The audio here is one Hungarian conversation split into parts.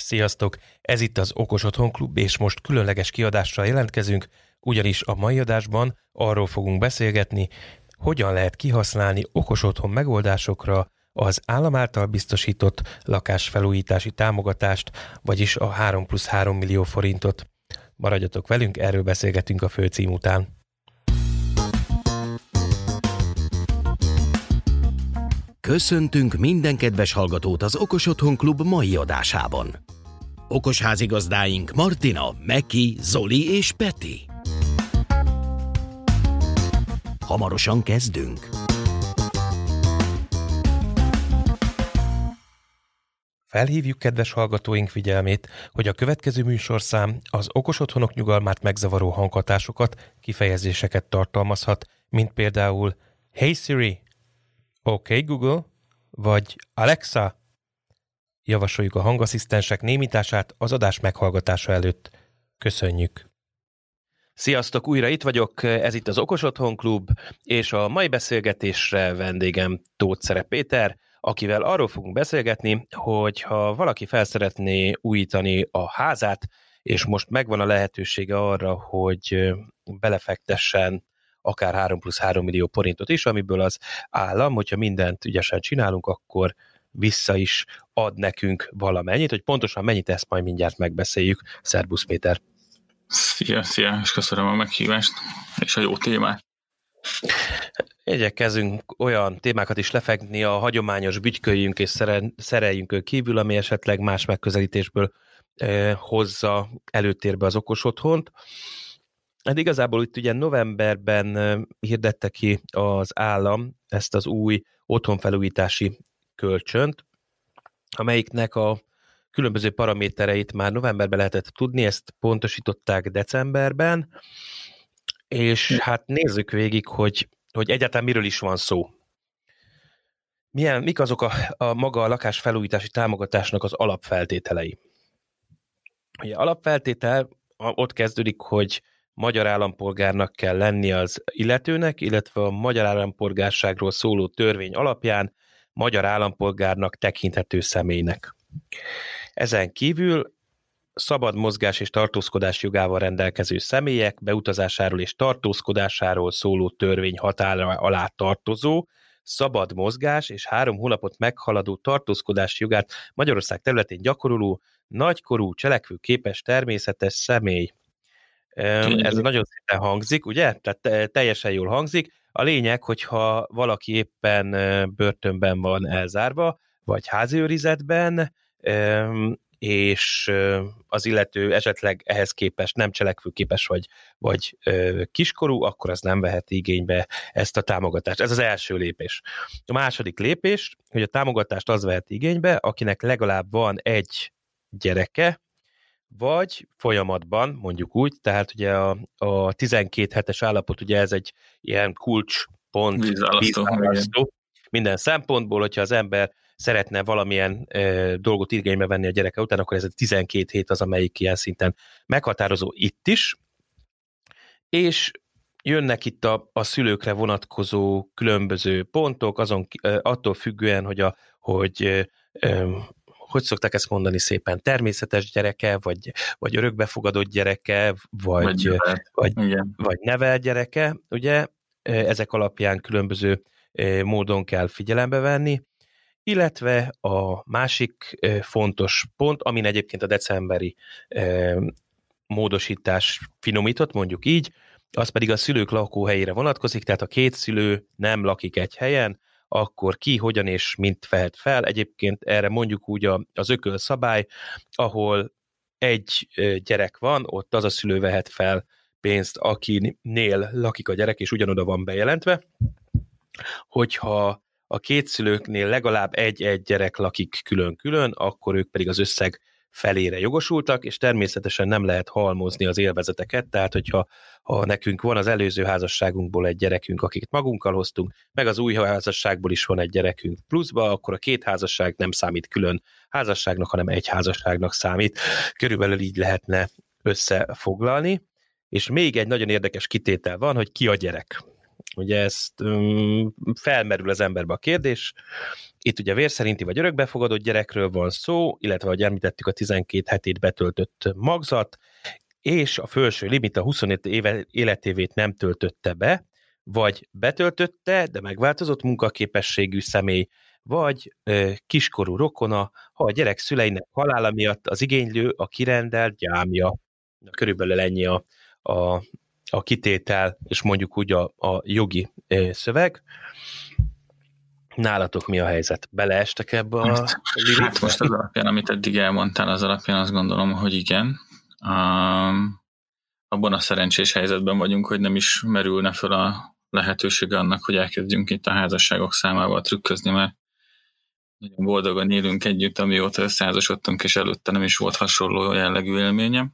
Sziasztok! Ez itt az Okos Otthon Klub, és most különleges kiadással jelentkezünk, ugyanis a mai adásban arról fogunk beszélgetni, hogyan lehet kihasználni okos otthon megoldásokra az állam által biztosított lakásfelújítási támogatást, vagyis a 3+3 millió forintot. Maradjatok velünk, erről beszélgetünk a főcím után. Köszöntünk minden kedves hallgatót az Okos Otthon Klub mai adásában. Okos házigazdáink Martina, Meki, Zoli és Peti. Hamarosan kezdünk. Felhívjuk kedves hallgatóink figyelmét, hogy a következő műsorszám az okos otthonok nyugalmát megzavaró hanghatásokat, kifejezéseket tartalmazhat, mint például Hey Siri, OK Google, vagy Alexa. Javasoljuk a hangasszisztensek némítását az adás meghallgatása előtt. Köszönjük! Sziasztok, újra itt vagyok, ez itt az Okos Otthon Klub, és a mai beszélgetésre vendégem Tóth Szere Péter, akivel arról fogunk beszélgetni, hogy ha valaki felszeretné újítani a házát, és most megvan a lehetősége arra, hogy belefektessen akár 3+3 millió forintot is, amiből az állam, hogyha mindent ügyesen csinálunk, akkor vissza is ad nekünk valamennyit, hogy pontosan mennyit, ezt majd mindjárt megbeszéljük. Szerbusz Péter! Szia, és köszönöm a meghívást, és a jó témát. Igyekezünk olyan témákat is lefekni a hagyományos bütyköljünk és szereljünkön kívül, ami esetleg más megközelítésből hozza előtérbe az okos otthont. Hát igazából itt ugye novemberben hirdette ki az állam ezt az új otthonfelújítási kölcsönt, amelyiknek a különböző paramétereit már novemberben lehetett tudni, ezt pontosították decemberben, és hát nézzük végig, hogy egyáltalán miről is van szó. Mik azok a maga a lakásfelújítási támogatásnak az alapfeltételei? Ugye alapfeltétel ott kezdődik, hogy magyar állampolgárnak kell lenni az illetőnek, illetve a magyar állampolgárságról szóló törvény alapján magyar állampolgárnak tekinthető személynek. Ezen kívül szabad mozgás és tartózkodás jogával rendelkező személyek beutazásáról és tartózkodásáról szóló törvény határa alá tartozó szabad mozgás és 3 hónapot meghaladó tartózkodás jogát Magyarország területén gyakoroló nagykorú, cselekvőképes, természetes személy. Ez nagyon szépen hangzik, ugye? Tehát teljesen jól hangzik. A lényeg, hogyha valaki éppen börtönben van elzárva, vagy háziőrizetben, és az illető esetleg ehhez képest nem cselekvőképes vagy kiskorú, akkor az nem veheti igénybe ezt a támogatást. Ez az első lépés. A második lépés, hogy a támogatást az veheti igénybe, akinek legalább van egy gyereke, vagy folyamatban, mondjuk úgy, tehát ugye a 12 hetes állapot, ugye ez egy ilyen kulcspont, vízválasztó, minden szempontból, hogyha az ember szeretne valamilyen dolgot igénybe venni a gyereke után, akkor ez a 12 hét az, amelyik ilyen szinten meghatározó itt is. És jönnek itt a szülőkre vonatkozó különböző pontok, attól függően, hogy szokták ezt mondani szépen, természetes gyereke, vagy örökbefogadott gyereke, vagy nevel gyereke, ugye? Ezek alapján különböző módon kell figyelembe venni, illetve a másik fontos pont, amin egyébként a decemberi módosítás finomított, mondjuk így, az pedig a szülők lakóhelyére vonatkozik, tehát a 2 szülő nem lakik egy helyen, akkor ki, hogyan és mint vehet fel. Egyébként erre mondjuk úgy az ökölszabály, ahol egy gyerek van, ott az a szülő vehet fel pénzt, akinél lakik a gyerek, és ugyanoda van bejelentve. Hogyha a 2 szülőknél legalább egy gyerek lakik külön-külön, akkor ők pedig az összeg felére jogosultak, és természetesen nem lehet halmozni az élvezeteket, tehát hogyha nekünk van az előző házasságunkból egy gyerekünk, akit magunkkal hoztunk, meg az új házasságból is van egy gyerekünk pluszba, akkor a 2 házasság nem számít külön házasságnak, hanem egy házasságnak számít. Körülbelül így lehetne összefoglalni, és még egy nagyon érdekes kitétel van, hogy ki a gyerek. Ugye ezt felmerül az emberbe a kérdés. Itt ugye vérszerinti vagy örökbefogadott gyerekről van szó, illetve, ahogy említettük, a 12 hetét betöltött magzat, és a felső limit a 25 éve életévét nem töltötte be, vagy betöltötte, de megváltozott munkaképességű személy, vagy kiskorú rokona, ha a gyerek szüleinek halála miatt az igénylő a kirendelt gyámja. Körülbelül ennyi a kitétel, és mondjuk úgy a jogi szöveg. Nálatok mi a helyzet? Beleestek ebbe a limitre? Hát most az alapján, amit eddig elmondtál, az alapján azt gondolom, hogy igen. Abban a szerencsés helyzetben vagyunk, hogy nem is merülne fel a lehetősége annak, hogy elkezdjünk itt a házasságok számával trükközni, mert nagyon boldogan élünk együtt, amióta összeházasodtunk, és előtte nem is volt hasonló jellegű élményem.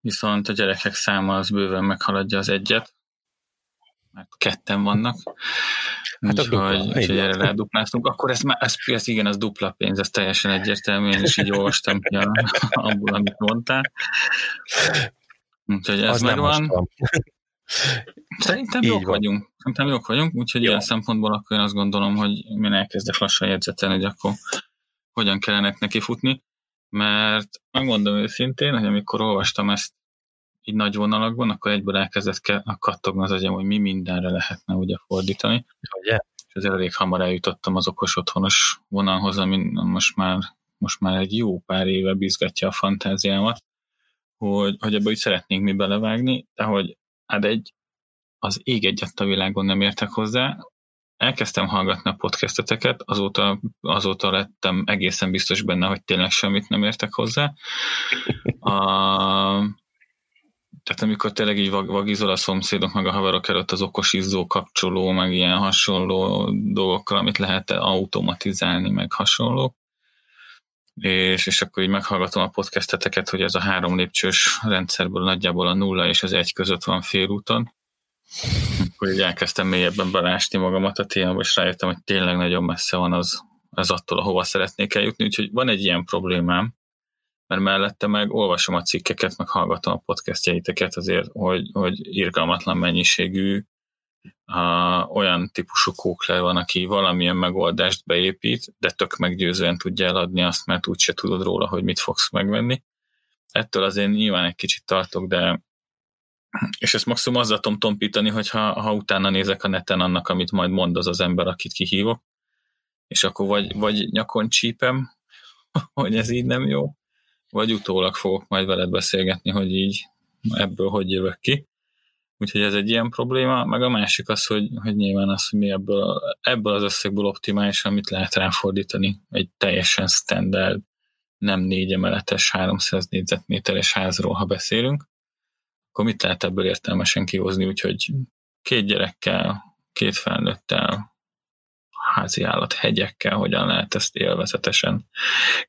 Viszont a gyerekek száma az bőven meghaladja az egyet, mert ketten vannak, hát úgyhogy erre rádupláztunk. Akkor ez igen, az dupla pénz, ez teljesen egyértelmű, én is így olvastam ki abból, amit mondtál. Úgyhogy ez megvan. Szerintem jók vagyunk. Úgyhogy ilyen szempontból akkor én azt gondolom, hogy én elkezdek lassan jegyzetelni, hogy akkor hogyan kellene neki futni, mert megmondom őszintén, hogy amikor olvastam ezt így nagy vonalakban, akkor egyből elkezdett kattogni az agyam, hogy mi mindenre lehetne ugye fordítani. Yeah. És azért elég hamar eljutottam az okos otthonos vonalhoz, ami most már egy jó pár éve bizgatja a fantáziámat, hogy ebbe úgy szeretnénk mi belevágni, de hogy hát az ég egyet a világon nem értek hozzá. Elkezdtem hallgatni a podcasteteket, azóta lettem egészen biztos benne, hogy tényleg semmit nem értek hozzá. Tehát amikor tényleg így vagizol a szomszédok meg a haverok előtt az okos izzó kapcsoló, meg ilyen hasonló dolgokkal, amit lehet automatizálni, meg hasonló. És akkor így meghallgatom a podcasteteket, hogy ez a 3 lépcsős rendszerből nagyjából a 0 és az 1 között van félúton. Akkor így elkezdtem mélyebben belásni magamat a témába, és rájöttem, hogy tényleg nagyon messze van az attól, ahova szeretnék eljutni, úgyhogy van egy ilyen problémám, mert mellette meg olvasom a cikkeket, meg hallgatom a podcastjeiteket azért, hogy irgalmatlan mennyiségű olyan típusú kókler van, aki valamilyen megoldást beépít, de tök meggyőzően tudja eladni azt, mert úgyse tudod róla, hogy mit fogsz megvenni. Ettől azért nyilván egy kicsit tartok, de és ezt maximum azzal tudom tompítani, hogy ha utána nézek a neten annak, amit majd mond az ember, akit kihívok, és akkor vagy nyakon csípem, hogy ez így nem jó, vagy utólag fogok majd veled beszélgetni, hogy így ebből hogy jövök ki. Úgyhogy ez egy ilyen probléma, meg a másik az, hogy nyilván az, hogy mi ebből az összegből optimálisan mit lehet ráfordítani egy teljesen standard, nem 4 emeletes, 300 négyzetméteres házról, ha beszélünk, akkor mit lehet ebből értelmesen kihozni, úgyhogy 2 gyerekkel, 2 felnőttel, házi állat hegyekkel hogyan lehet ezt élvezetesen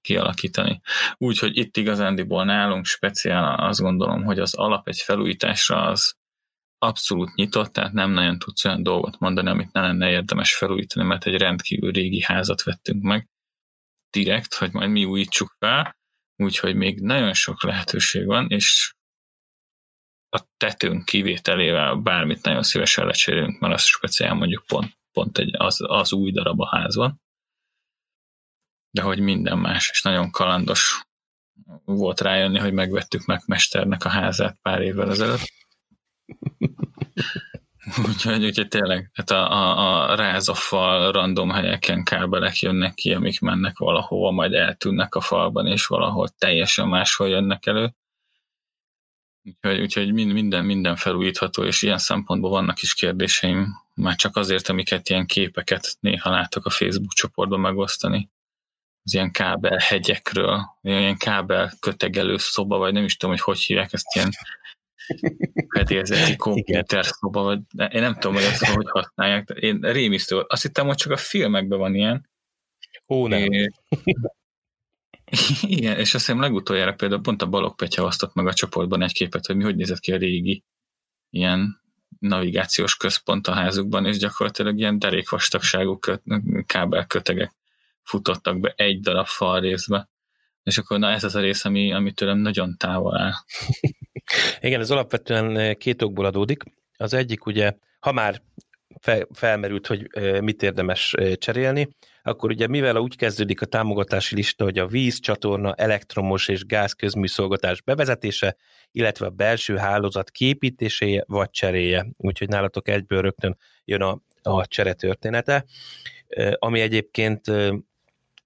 kialakítani. Úgyhogy itt igazándiból nálunk speciál azt gondolom, hogy az alap egy felújításra az abszolút nyitott, tehát nem nagyon tudsz olyan dolgot mondani, amit ne lenne érdemes felújítani, mert egy rendkívül régi házat vettünk meg direkt, hogy majd mi újítsuk fel, úgyhogy még nagyon sok lehetőség van, és a tetőnk kivételével bármit nagyon szívesen lecserélünk, mert az speciál mondjuk pont az új darab a házban, de hogy minden más, és nagyon kalandos volt rájönni, hogy megvettük meg mesternek a házát pár évvel ezelőtt. Úgyhogy tényleg hát a rázafal random helyeken kábelek jönnek ki, amik mennek valahova, majd eltűnnek a falban, és valahol teljesen máshol jönnek elő. Úgyhogy minden felújítható, és ilyen szempontból vannak is kérdéseim, már csak azért, amiket ilyen képeket néha látok a Facebook csoportban megosztani. Az ilyen kábelhegyekről, ilyen kábelkötegelő szoba, vagy nem is tudom, hogy hívják ezt ilyen fedélzeti komputerszoba, vagy én nem tudom, hogy azt hogy használják. Én rémisztő. Azt hittem, hogy csak a filmekben van ilyen. Ó, nem. Igen, és azt hiszem legutoljára például pont a Balogh Petya osztott meg a csoportban egy képet, hogy hogy nézett ki a régi ilyen navigációs központ a házukban, és gyakorlatilag ilyen derékvastagságú kábelkötegek futottak be egy darab fal részbe. És akkor na ez az a rész, ami tőlem nagyon távol áll. Igen, ez alapvetően 2 okból adódik. Az egyik ugye, ha már felmerült, hogy mit érdemes cserélni, akkor ugye mivel úgy kezdődik a támogatási lista, hogy a víz, csatorna, elektromos és gáz közműszolgatás bevezetése, illetve a belső hálózat kiépítéséje vagy cseréje. Úgyhogy nálatok egyből rögtön jön a csere története, ami egyébként,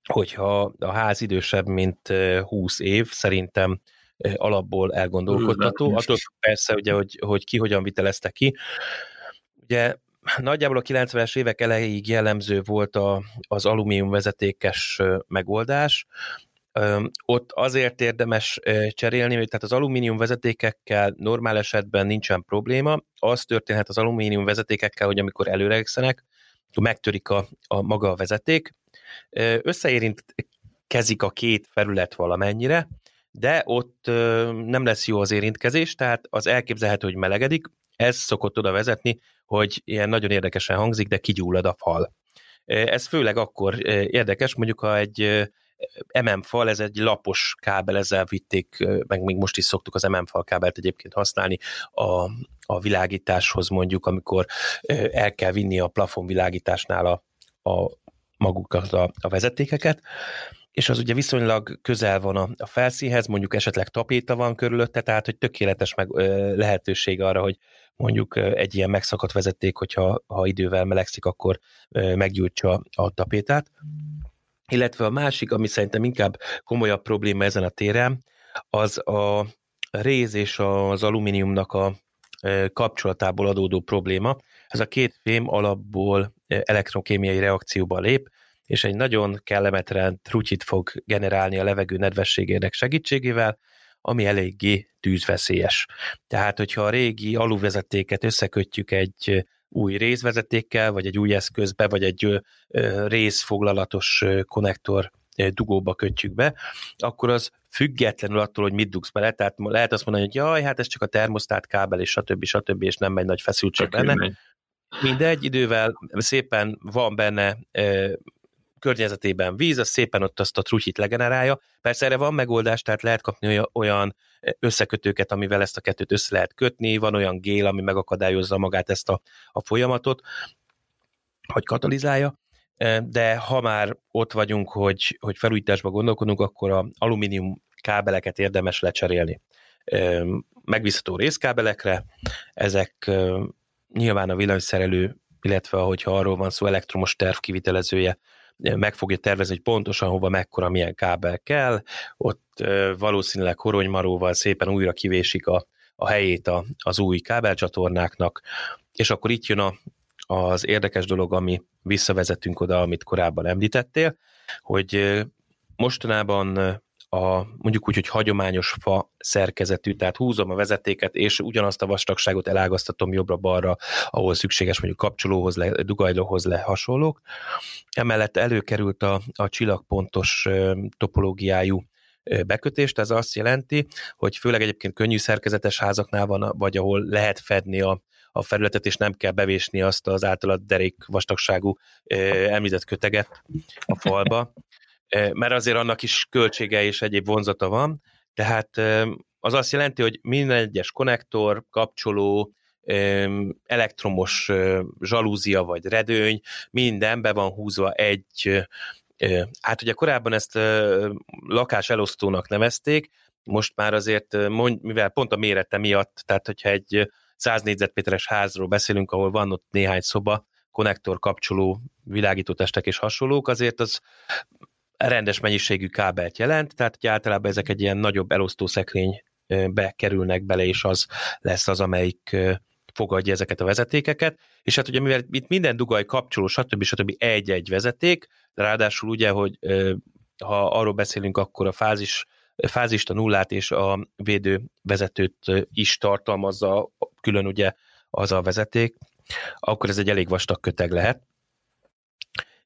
hogyha a ház idősebb, mint 20 év, szerintem alapból elgondolkodható. Attól persze, ugye, hogy ki hogyan vitelezte ki. Ugye nagyjából a 90-es évek elejéig jellemző volt az alumíniumvezetékes megoldás. Ott azért érdemes cserélni, mert tehát az alumíniumvezetékekkel normál esetben nincsen probléma. Az történhet az alumíniumvezetékekkel, hogy amikor előregszenek, megtörik a maga a vezeték. Összeérintkezik a két felület valamennyire, de ott nem lesz jó az érintkezés, tehát az elképzelhető, hogy melegedik. Ez szokott oda vezetni, hogy ilyen nagyon érdekesen hangzik, de kigyullad a fal. Ez főleg akkor érdekes, mondjuk ha egy MM-fal, ez egy lapos kábel, ezzel vitték, meg még most is szoktuk az MM-fal kábelt egyébként használni a világításhoz, mondjuk, amikor el kell vinni a plafonvilágításnál a magukat a vezetékeket, és az ugye viszonylag közel van a felszínhez, mondjuk esetleg tapéta van körülötte, tehát hogy tökéletes lehetőség arra, hogy mondjuk egy ilyen megszakadt vezeték, hogyha idővel melegszik, akkor meggyújtsa a tapétát. Illetve a másik, ami szerintem inkább komolyabb probléma ezen a téren, az a réz és az alumíniumnak a kapcsolatából adódó probléma. Ez a két fém alapból elektrokémiai reakcióba lép, és egy nagyon kellemetlen trutyit fog generálni a levegő nedvességének segítségével, ami eléggé tűzveszélyes. Tehát, hogyha a régi aluvezetéket összekötjük egy új rézvezetékkel, vagy egy új eszközbe, vagy egy rézfoglalatos konnektor dugóba kötjük be, akkor az függetlenül attól, hogy mit dugsz bele, tehát lehet azt mondani, hogy jaj, hát ez csak a termosztát kábel, és stb., és nem megy nagy feszültség benne. Mindegy, idővel szépen van benne környezetében víz, az szépen ott azt a trutyit legenerálja. Persze erre van megoldás, tehát lehet kapni olyan összekötőket, amivel ezt a kettőt össze lehet kötni, van olyan gél, ami megakadályozza magát ezt a folyamatot, hogy katalizálja, de ha már ott vagyunk, hogy felújításba gondolkodunk, akkor az alumínium kábeleket érdemes lecserélni. Megbízható részkábelekre, ezek nyilván a villanyszerelő, illetve ahogyha arról van szó, elektromos tervkivitelezője meg fogja tervezni, hogy pontosan hova, mekkora, milyen kábel kell, ott valószínűleg horonymaróval szépen újra kivésik a helyét az új kábelcsatornáknak, és akkor itt jön az érdekes dolog, ami visszavezetünk oda, amit korábban említettél, hogy mostanában mondjuk úgy, hogy hagyományos fa szerkezetű, tehát húzom a vezetéket, és ugyanazt a vastagságot elágaztatom jobbra-balra, ahol szükséges, mondjuk kapcsolóhoz, dugajlóhoz, hasonlók. Emellett előkerült a csillagpontos topológiájú bekötést, ez azt jelenti, hogy főleg egyébként könnyű szerkezetes házaknál van, vagy ahol lehet fedni a felületet, és nem kell bevésni azt az általad derék vastagságú említett köteget a falba, mert azért annak is költsége és egyéb vonzata van, tehát az azt jelenti, hogy minden egyes konnektor, kapcsoló, elektromos zsalúzia vagy redőny, minden be van húzva egy, hát ugye korábban ezt lakáselosztónak nevezték, most már azért, mivel pont a mérete miatt, tehát hogyha egy 100 négyzetméteres házról beszélünk, ahol van ott néhány szoba, konnektor, kapcsoló, világítótestek és hasonlók, azért az rendes mennyiségű kábelt jelent, tehát hogy általában ezek egy ilyen nagyobb elosztószekrénybe kerülnek bele, és az lesz az, amelyik fogadja ezeket a vezetékeket, és hát ugye mivel itt minden dugaj, kapcsoló, stb. Egy-egy vezeték, ráadásul ugye, hogy ha arról beszélünk, akkor a fázist, a nullát és a védővezetőt is tartalmazza külön ugye az a vezeték, akkor ez egy elég vastag köteg lehet.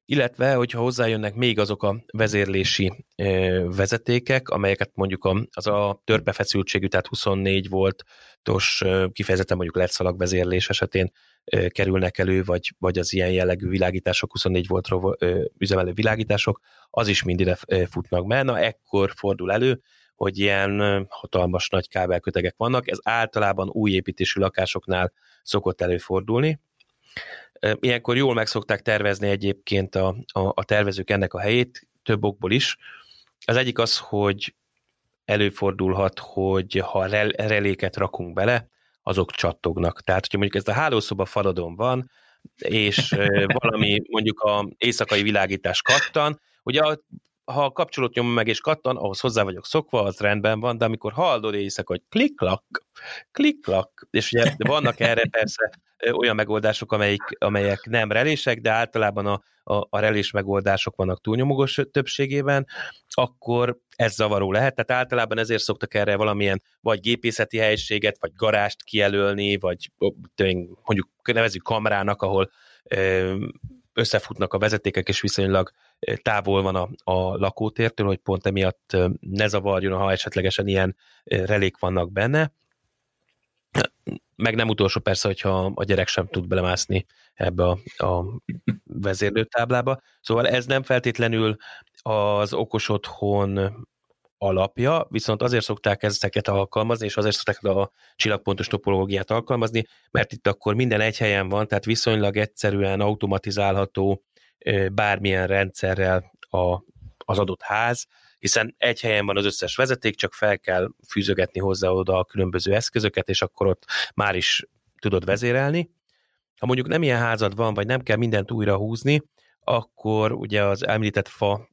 Illetve, hogyha hozzájönnek még azok a vezérlési vezetékek, amelyeket mondjuk az a törpefeszültségű, tehát 24 voltos, kifejezetten mondjuk LED-szalag vezérlés esetén kerülnek elő, vagy az ilyen jellegű világítások, 24 voltról üzemelő világítások, az is mind ide futnak be. Na, ekkor fordul elő, hogy ilyen hatalmas nagy kábelkötegek vannak. Ez általában új építésű lakásoknál szokott előfordulni. Ilyenkor jól meg szokták tervezni egyébként a tervezők ennek a helyét, több okból is. Az egyik az, hogy előfordulhat, hogy ha reléket rakunk bele, azok csattognak. Tehát, hogyha mondjuk ez a hálószoba faladon van, és valami mondjuk a éjszakai világítás kattan, ugye ha a kapcsolót nyomom meg és kattan, ahhoz hozzá vagyok szokva, az rendben van, de amikor hallod éjszaka, hogy klik-klak, és ugye vannak erre persze olyan megoldások, amelyek nem relések, de általában a relés megoldások vannak túlnyomó többségében, akkor ez zavaró lehet, tehát általában ezért szoktak erre valamilyen vagy gépészeti helyiséget, vagy garást kijelölni, vagy mondjuk nevezzük kamrának, ahol összefutnak a vezetékek, és viszonylag távol van a lakótértől, hogy pont emiatt ne zavarjon, ha esetlegesen ilyen relék vannak benne. Meg nem utolsó persze, hogyha a gyerek sem tud belemászni ebbe a vezérlőtáblába. Szóval ez nem feltétlenül az okos otthon alapja, viszont azért szokták ezeket alkalmazni, és azért szokták a csillagpontos topológiát alkalmazni, mert itt akkor minden egy helyen van, tehát viszonylag egyszerűen automatizálható bármilyen rendszerrel az adott ház, hiszen egy helyen van az összes vezeték, csak fel kell fűzögetni hozzá oda a különböző eszközöket, és akkor ott már is tudod vezérelni. Ha mondjuk nem ilyen házad van, vagy nem kell mindent újra húzni, akkor ugye az említett fa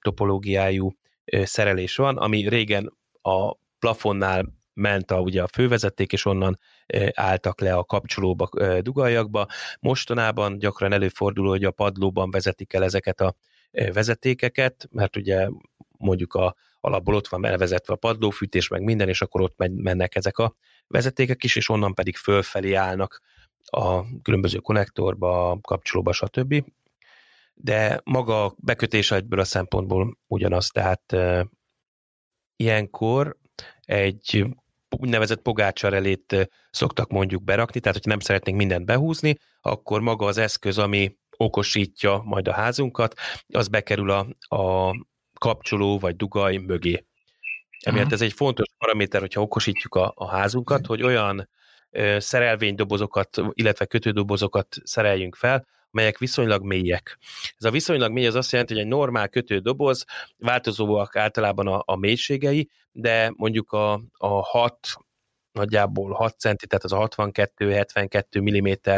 topológiájú szerelés van, ami régen a plafonnál ment ugye a fővezeték, és onnan álltak le a kapcsolóba, dugaljakba. Mostanában gyakran előfordul, hogy a padlóban vezetik el ezeket a vezetékeket, mert ugye mondjuk alapból ott van elvezetve a padlófűtés, meg minden, és akkor ott mennek ezek a vezetékek is, és onnan pedig fölfelé állnak a különböző konnektorba, kapcsolóba, stb. De maga a bekötés egyből a szempontból ugyanaz, tehát ilyenkor egy úgynevezett pogácsarelét szoktak mondjuk berakni, tehát hogyha nem szeretnénk mindent behúzni, akkor maga az eszköz, ami okosítja majd a házunkat, az bekerül a kapcsoló vagy dugaj mögé. Emiatt ez egy fontos paraméter, hogyha okosítjuk a házunkat, hogy olyan szerelvénydobozokat, illetve kötődobozokat szereljünk fel, melyek viszonylag mélyek. Ez a viszonylag mély az azt jelenti, hogy egy normál kötődoboz, változóak általában a mélységei, de mondjuk a 6, nagyjából 6 centi, tehát az a 62-72 mm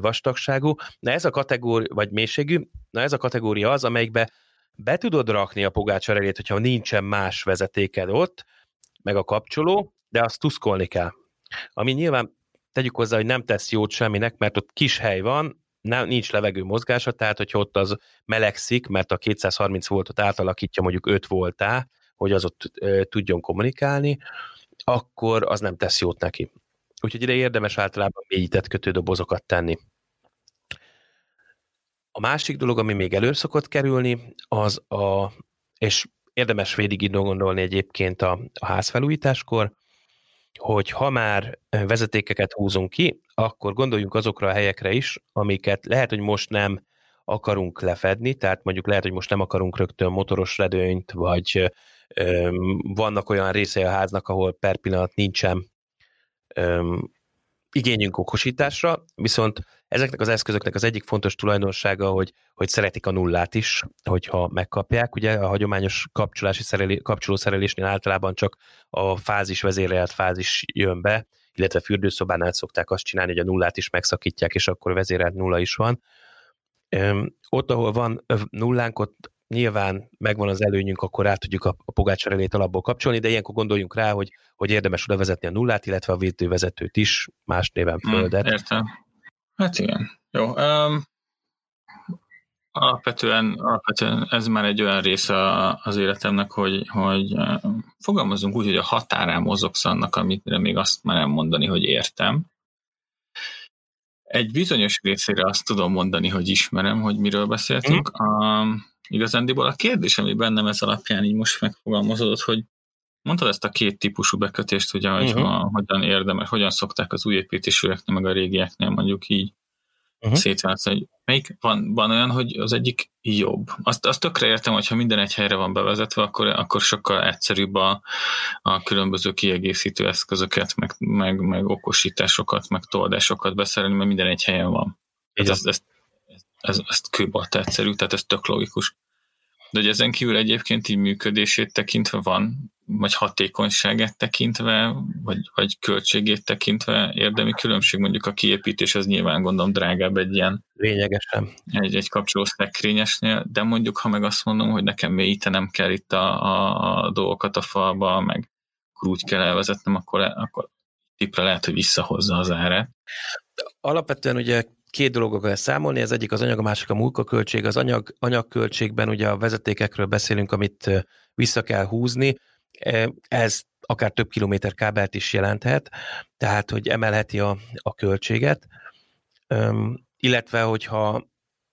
vastagságú. Na ez a kategória, vagy mélységű, na ez a kategória az, amelyikbe be tudod rakni a pogácsarelét, hogyha nincsen más vezetéked ott, meg a kapcsoló, de azt tuszkolni kell. Ami nyilván, tegyük hozzá, hogy nem tesz jót semminek, mert ott kis hely van, nincs levegő mozgása, tehát hogyha ott az melegszik, mert a 230 voltot átalakítja mondjuk 5 voltá, hogy az ott tudjon kommunikálni, akkor az nem tesz jót neki. Úgyhogy ide érdemes általában mélyített kötődobozokat tenni. A másik dolog, ami még elő szokott kerülni, és érdemes végig gondolni egyébként a házfelújításkor, hogy ha már vezetékeket húzunk ki, akkor gondoljunk azokra a helyekre is, amiket lehet, hogy most nem akarunk lefedni, tehát mondjuk lehet, hogy most nem akarunk rögtön motoros redőnyt, vagy vannak olyan részei a háznak, ahol per pillanat nincsen igényünk okosításra, viszont ezeknek az eszközöknek az egyik fontos tulajdonsága, hogy szeretik a nullát is, hogyha megkapják. Ugye a hagyományos kapcsolószerelésnél általában csak a fázis, vezérelt fázis jön be, illetve fürdőszobánál szokták azt csinálni, hogy a nullát is megszakítják, és akkor vezérelt nulla is van. Ott, ahol van nullánk, ott nyilván megvan az előnyünk, akkor rá tudjuk a pogácsarelét alapból kapcsolni, de ilyenkor gondoljunk rá, hogy érdemes oda vezetni a nullát, illetve a védővezetőt is, más néven földet. Értem. Hát igen. Jó. Alapvetően ez már egy olyan része az életemnek, hogy fogalmazunk úgy, hogy a határán mozogsz annak, amire még azt már nem mondani, hogy értem. Egy bizonyos részére azt tudom mondani, hogy ismerem, hogy miről beszéltünk. Igazándiból a kérdés, ami bennem ez alapján így most megfogalmazódott, hogy mondtad ezt a két típusú bekötést, ugye, hogy hogyan szokták az új építésűeknél, meg a régieknél mondjuk így szétválsz, hogy melyik van olyan, hogy az egyik jobb. Azt tökre értem, hogyha minden egy helyre van bevezetve, akkor sokkal egyszerűbb a különböző kiegészítő eszközöket, meg okosításokat, meg toldásokat beszerelni, mert minden egy helyen van. Ez kőbalt egyszerű, tehát ez tök logikus. De hogy ezen kívül egyébként így működését tekintve van, vagy hatékonyságát tekintve, vagy költségét tekintve érdemi különbség, mondjuk a kiépítés, az nyilván gondolom drágább egy ilyen lényegesen egy kapcsoló szekrényesnél, de mondjuk ha meg azt mondom, hogy nekem mélyítenem kell itt a dolgokat a falba, meg úgy kell elvezetnem, akkor tipre lehet, hogy visszahozza az árát. Alapvetően ugye két dologra kell számolni, az egyik az anyag, a másik a munkaköltség. Az anyagköltségben ugye a vezetékekről beszélünk, amit vissza kell húzni, ez akár több kilométer kábelt is jelenthet, tehát hogy emelheti a költséget, illetve hogyha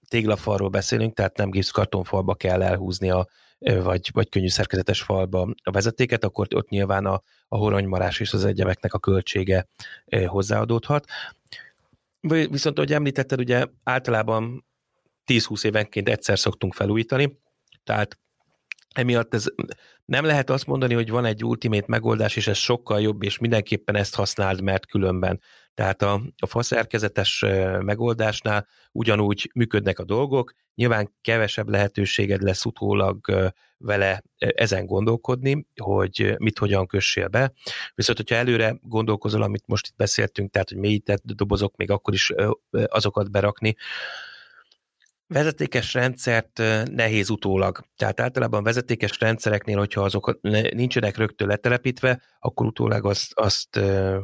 téglafalról beszélünk, tehát nem gipszkartonfalba kell elhúzni vagy könnyű szerkezetes falba a vezetéket, akkor ott nyilván a horonymarás és az egyebeknek a költsége hozzáadódhat. Viszont, ahogy említetted, ugye általában 10-20 évenként egyszer szoktunk felújítani, tehát emiatt ez nem lehet azt mondani, hogy van egy ultimate megoldás, és ez sokkal jobb, és mindenképpen ezt használd, mert különben. Tehát a faszerkezetes megoldásnál ugyanúgy működnek a dolgok, nyilván kevesebb lehetőséged lesz utólag vele ezen gondolkodni, hogy mit hogyan kössél be. Viszont, hogyha előre gondolkozol, amit most itt beszéltünk, tehát, hogy mélyített dobozok, még akkor is azokat berakni, vezetékes rendszert nehéz utólag. Tehát általában vezetékes rendszereknél, hogyha azok nincsenek rögtön letelepítve, akkor utólag azt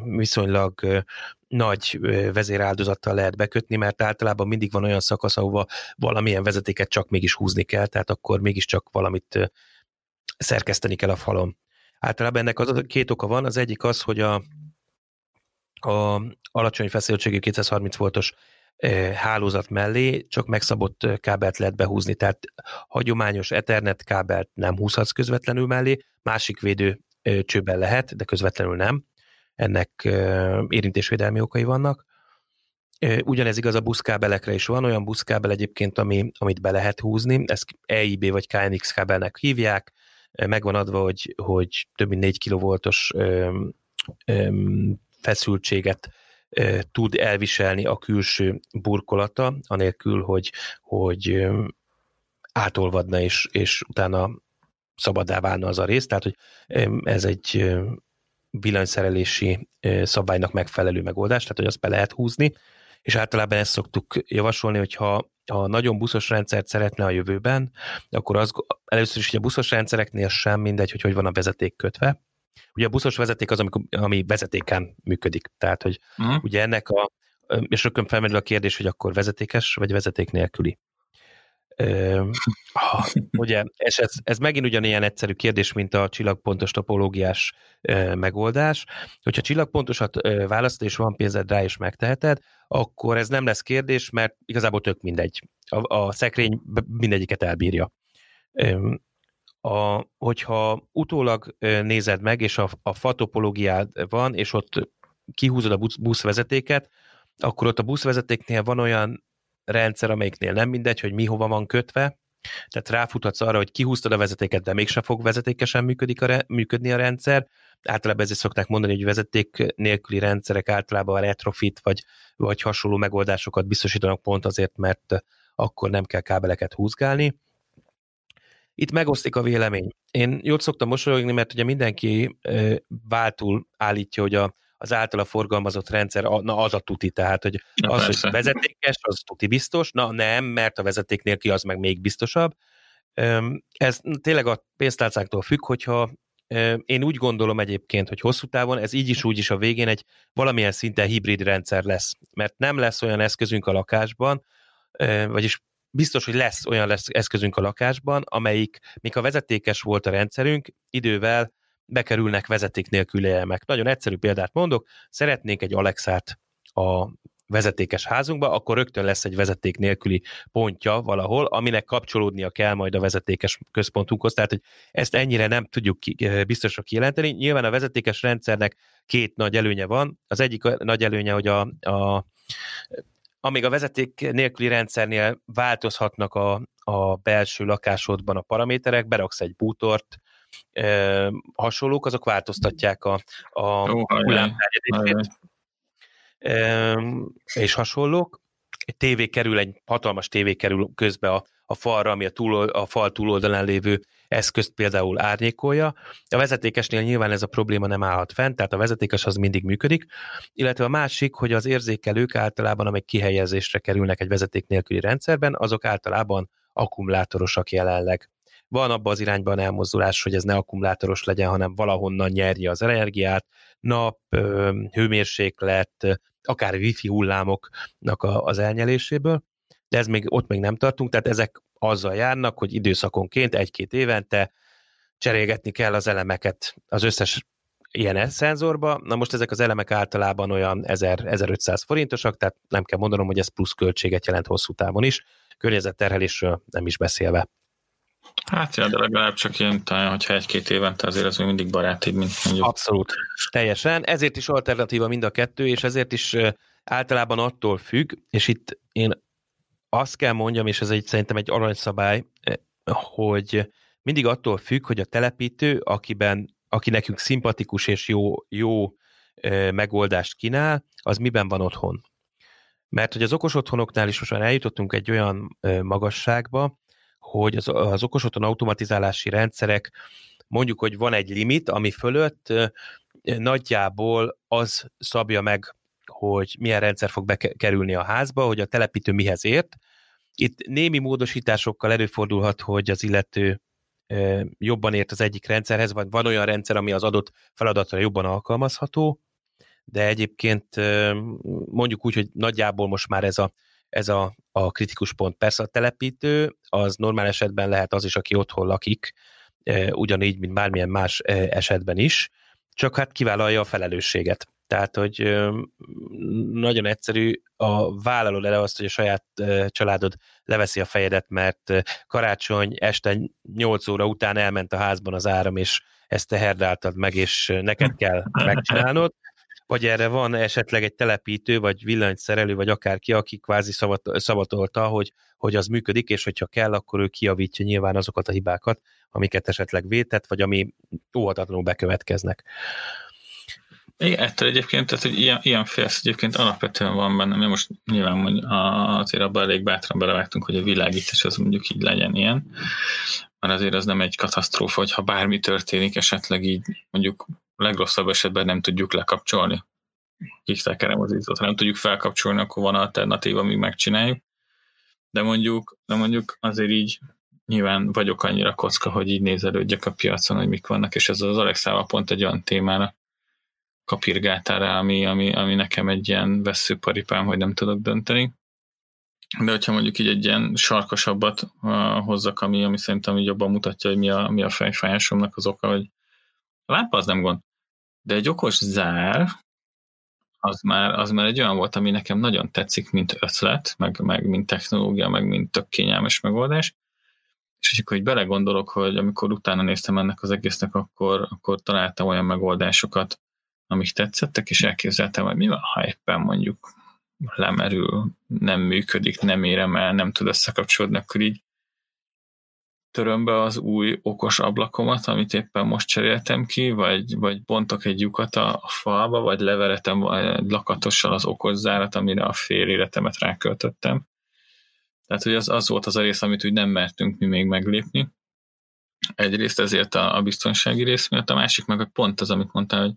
viszonylag nagy vezéráldozattal lehet bekötni, mert általában mindig van olyan szakasz, ahova valamilyen vezetéket csak mégis húzni kell, tehát akkor mégiscsak valamit szerkeszteni kell a falon. Általában ennek az két oka van, az egyik az, hogy a alacsony feszültségű 230 voltos hálózat mellé csak megszabott kábelt lehet behúzni, tehát hagyományos Ethernet kábelt nem húzhatsz közvetlenül mellé, másik védő csőben lehet, de közvetlenül nem. Ennek érintésvédelmi okai vannak. Ugyanez igaz a buszkábelekre is, van olyan buszkábel egyébként, amit be lehet húzni, ezt EIB vagy KNX kábelnek hívják, megvan adva, hogy több mint 4 kilovoltos feszültséget tud elviselni a külső burkolata, anélkül, hogy átolvadna, és utána szabaddá válna az a rész, tehát hogy ez egy villanyszerelési szabványnak megfelelő megoldás, tehát hogy azt be lehet húzni, és általában ezt szoktuk javasolni, hogyha ha nagyon buszos rendszert szeretne a jövőben, akkor először is, hogy a buszos rendszereknél sem mindegy, hogy van a vezeték kötve. Ugye a buszos vezeték az, ami vezetéken működik, tehát hogy ugye ennek és rögtön felmerül a kérdés, hogy akkor vezetékes, vagy vezeték nélküli. Ugye, és ez megint ugyanilyen egyszerű kérdés, mint a csillagpontos topológiás megoldás. Hogyha csillagpontosat választ, és van pénzed rá, és megteheted, akkor ez nem lesz kérdés, mert igazából tök mindegy. A szekrény mindegyiket elbírja. Hogyha utólag nézed meg, és a fa topológiád van, és ott kihúzod a buszvezetéket, akkor ott a buszvezetéknél van olyan rendszer, amelyiknél nem mindegy, hogy mi hova van kötve, tehát ráfuthatsz arra, hogy kihúztad a vezetéket, de mégsem fog vezetékesen működni a rendszer. Általában ezért szokták mondani, hogy vezeték nélküli rendszerek általában a retrofit, vagy hasonló megoldásokat biztosítanak pont azért, mert akkor nem kell kábeleket húzgálni. Itt megosztik a vélemény. Én jót szoktam mosolyogni, mert ugye mindenki váltul állítja, hogy az általa forgalmazott rendszer, na az a tuti, tehát hogy az, hogy vezetékes, az tuti biztos, na nem, mert a vezeték nélkül az meg még biztosabb. Ez tényleg a pénztárcánktól függ, hogyha én úgy gondolom egyébként, hogy hosszú távon ez így is úgy is a végén egy valamilyen szinten hibrid rendszer lesz, mert nem lesz olyan eszközünk a lakásban, vagyis biztos, hogy lesz olyan eszközünk a lakásban, amelyik, még a vezetékes volt a rendszerünk, idővel bekerülnek vezeték nélküli elemek. Nagyon egyszerű példát mondok, szeretnénk egy Alexát a vezetékes házunkba, akkor rögtön lesz egy vezeték nélküli pontja valahol, aminek kapcsolódnia kell majd a vezetékes központunkhoz, tehát hogy ezt ennyire nem tudjuk biztosra kijelenteni. Nyilván a vezetékes rendszernek két nagy előnye van. Az egyik nagy előnye, hogy amíg a vezeték nélküli rendszernél változhatnak a belső lakásodban a paraméterek, beraksz egy bútort, hasonlók, azok változtatják a hullámterjedését, és hasonlók. Egy tévé kerül, egy hatalmas tévé kerül közbe a falra, ami a fal túloldalán lévő eszközt például árnyékolja. A vezetékesnél nyilván ez a probléma nem állhat fent, tehát a vezetékes az mindig működik, illetve a másik, hogy az érzékelők általában, amelyek kihelyezésre kerülnek egy vezeték nélküli rendszerben, azok általában akkumulátorosak jelenleg. Van abban az irányban elmozdulás, hogy ez ne akkumulátoros legyen, hanem valahonnan nyerje az energiát, nap, hőmérséklet, akár wifi hullámoknak az elnyeléséből, de ez még, ott még nem tartunk, tehát ezek azzal járnak, hogy időszakonként, 1-2 évente cserélgetni kell az elemeket az összes ilyen szenzorba. Na most ezek az elemek általában olyan 1000-1500 forintosak, tehát nem kell mondanom, hogy ez plusz költséget jelent hosszú távon is, környezetterhelésről nem is beszélve. Hát ja, de legalább csak ilyen talán, hogyha 1-2 évente azért ez még mindig barátibb, mint mondjuk. Abszolút, teljesen. Ezért is alternatíva mind a kettő, és ezért is általában attól függ, és itt én azt kell mondjam, és ez egy, szerintem egy aranyszabály, hogy mindig attól függ, hogy a telepítő, aki nekünk szimpatikus és jó megoldást kínál, az miben van otthon. Mert hogy az okos otthonoknál is most már eljutottunk egy olyan magasságba, hogy az okos otthon automatizálási rendszerek, mondjuk, hogy van egy limit, ami fölött nagyjából az szabja meg, hogy milyen rendszer fog bekerülni a házba, hogy a telepítő mihez ért. Itt némi módosításokkal előfordulhat, hogy az illető jobban ért az egyik rendszerhez, vagy van olyan rendszer, ami az adott feladatra jobban alkalmazható, de egyébként mondjuk úgy, hogy nagyjából most már ez a kritikus pont. Persze a telepítő, az normál esetben lehet az is, aki otthon lakik, ugyanígy, mint bármilyen más esetben is, csak hát kivállalja a felelősséget. Tehát, hogy nagyon egyszerű, vállalod el azt, hogy a saját családod leveszi a fejedet, mert karácsony este 8 óra után elment a házban az áram, és ezt te herdáltad meg, és neked kell megcsinálnod. Vagy erre van esetleg egy telepítő, vagy villanyszerelő, vagy akárki, aki kvázi szavatolta, hogy az működik, és hogyha kell, akkor ő kijavítja nyilván azokat a hibákat, amiket esetleg vétett, vagy ami óhatatlanul bekövetkeznek. Igen, ettől egyébként, tehát egy ilyen félsz egyébként alapvetően van benne, mert most nyilván azért abban elég bátran belevágtunk, hogy a világítás az mondjuk így legyen ilyen, mert azért az nem egy katasztrófa, hogyha bármi történik, esetleg így mondjuk a legrosszabb esetben nem tudjuk lekapcsolni. Kiktekerem az izzót. Ha nem tudjuk felkapcsolni, akkor van alternatíva, mi megcsináljuk. De mondjuk azért így nyilván vagyok annyira kocka, hogy így nézelődjek a piacon, hogy mik vannak, és ez az Alexával pont egy olyan témára kapirgáltál rá, ami nekem egy ilyen vesszőparipám, hogy nem tudok dönteni. De hogyha mondjuk így egy ilyen sarkosabbat hozzak, ami szerintem így jobban mutatja, hogy mi a fejfájásomnak az oka, hogy a lámpa az nem gond. De egy okos zár, az már egy olyan volt, ami nekem nagyon tetszik, mint ötlet, meg mint technológia, meg mint tök kényelmes megoldás. És akkor így belegondolok, hogy amikor utána néztem ennek az egésznek, akkor találtam olyan megoldásokat, amik tetszettek, és elképzeltem, hogy mi van, ha éppen mondjuk lemerül, nem működik, nem érem el, nem tud összekapcsolódni, akkor így töröm be az új okos ablakomat, amit éppen most cseréltem ki, vagy bontok egy lyukat a falba, vagy leveretem lakatossal az okos zárat, amire a fél életemet ráköltöttem. Tehát, hogy az volt az a rész, amit úgy nem mertünk mi még meglépni. Egyrészt ezért a biztonsági rész miatt, a másik meg pont az, amit mondtál, hogy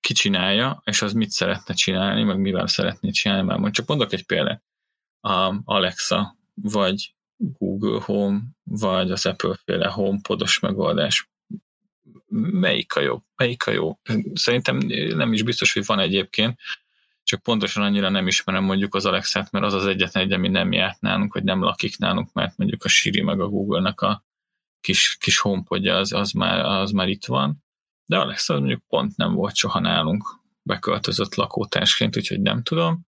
ki csinálja, és az mit szeretne csinálni, meg mivel szeretné csinálni, mert mondjuk csak mondok egy példát. A Alexa, vagy Google Home, vagy az Apple-féle Home Podos megoldás. Melyik a jó? Szerintem nem is biztos, hogy van egyébként, csak pontosan annyira nem ismerem mondjuk az Alexát, mert az egyetlen egy, ami nem járt nálunk, vagy nem lakik nálunk, mert mondjuk a Siri meg a Google-nak a kis Home Podja az már itt van, de Alexa mondjuk pont nem volt soha nálunk beköltözött lakótársként, úgyhogy nem tudom.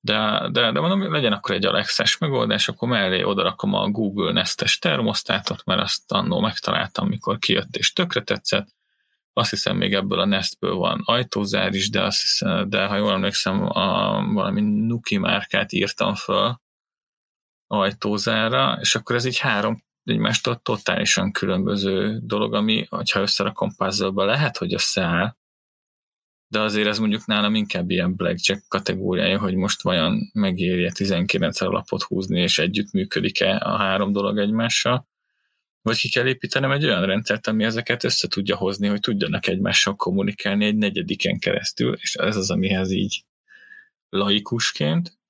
De mondom, legyen akkor egy Alexás megoldás, akkor mellé odarakom a Google Nest-es termosztátot, mert azt annól megtaláltam, mikor kijött, és tökre tetszett, Azt hiszem, még ebből a Nestből van ajtózár is, de, azt hiszem, de ha jól emlékszem, valami Nuki márkát írtam föl ajtózárra, és akkor ez így három egymástól totálisan különböző dolog, ami, hogyha összerakom puzzle-ba, lehet, hogy összeáll, de azért ez mondjuk nálam inkább ilyen blackjack kategóriája, hogy most vajon megéri 19 lapot húzni, és együtt működik-e a három dolog egymással, vagy ki kell építenem egy olyan rendszert, ami ezeket össze tudja hozni, hogy tudjanak egymással kommunikálni egy negyediken keresztül, és ez az, amihez így laikusként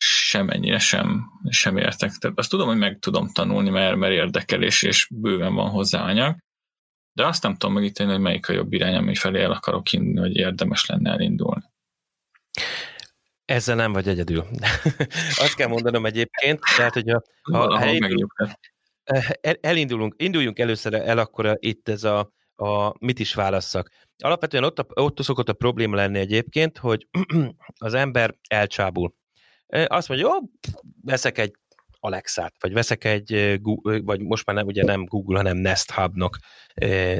semennyire sem értek. Tehát azt tudom, hogy meg tudom tanulni, mert érdekel, és bőven van hozzá anyag, de azt nem tudom megítélni, hogy melyik a jobb irány, ami felé el akarok indulni, vagy érdemes lenne elindulni. Ezzel nem vagy egyedül. Azt kell mondanom egyébként, tehát, hogy a helyén... Induljunk először el akkor itt ez a mit is válasszak. Alapvetően ott szokott a probléma lenni egyébként, hogy az ember elcsábul. Azt mondja, jó, veszek egy Alexát, vagy veszek egy Google, vagy most már nem Google, hanem Nest Hubnak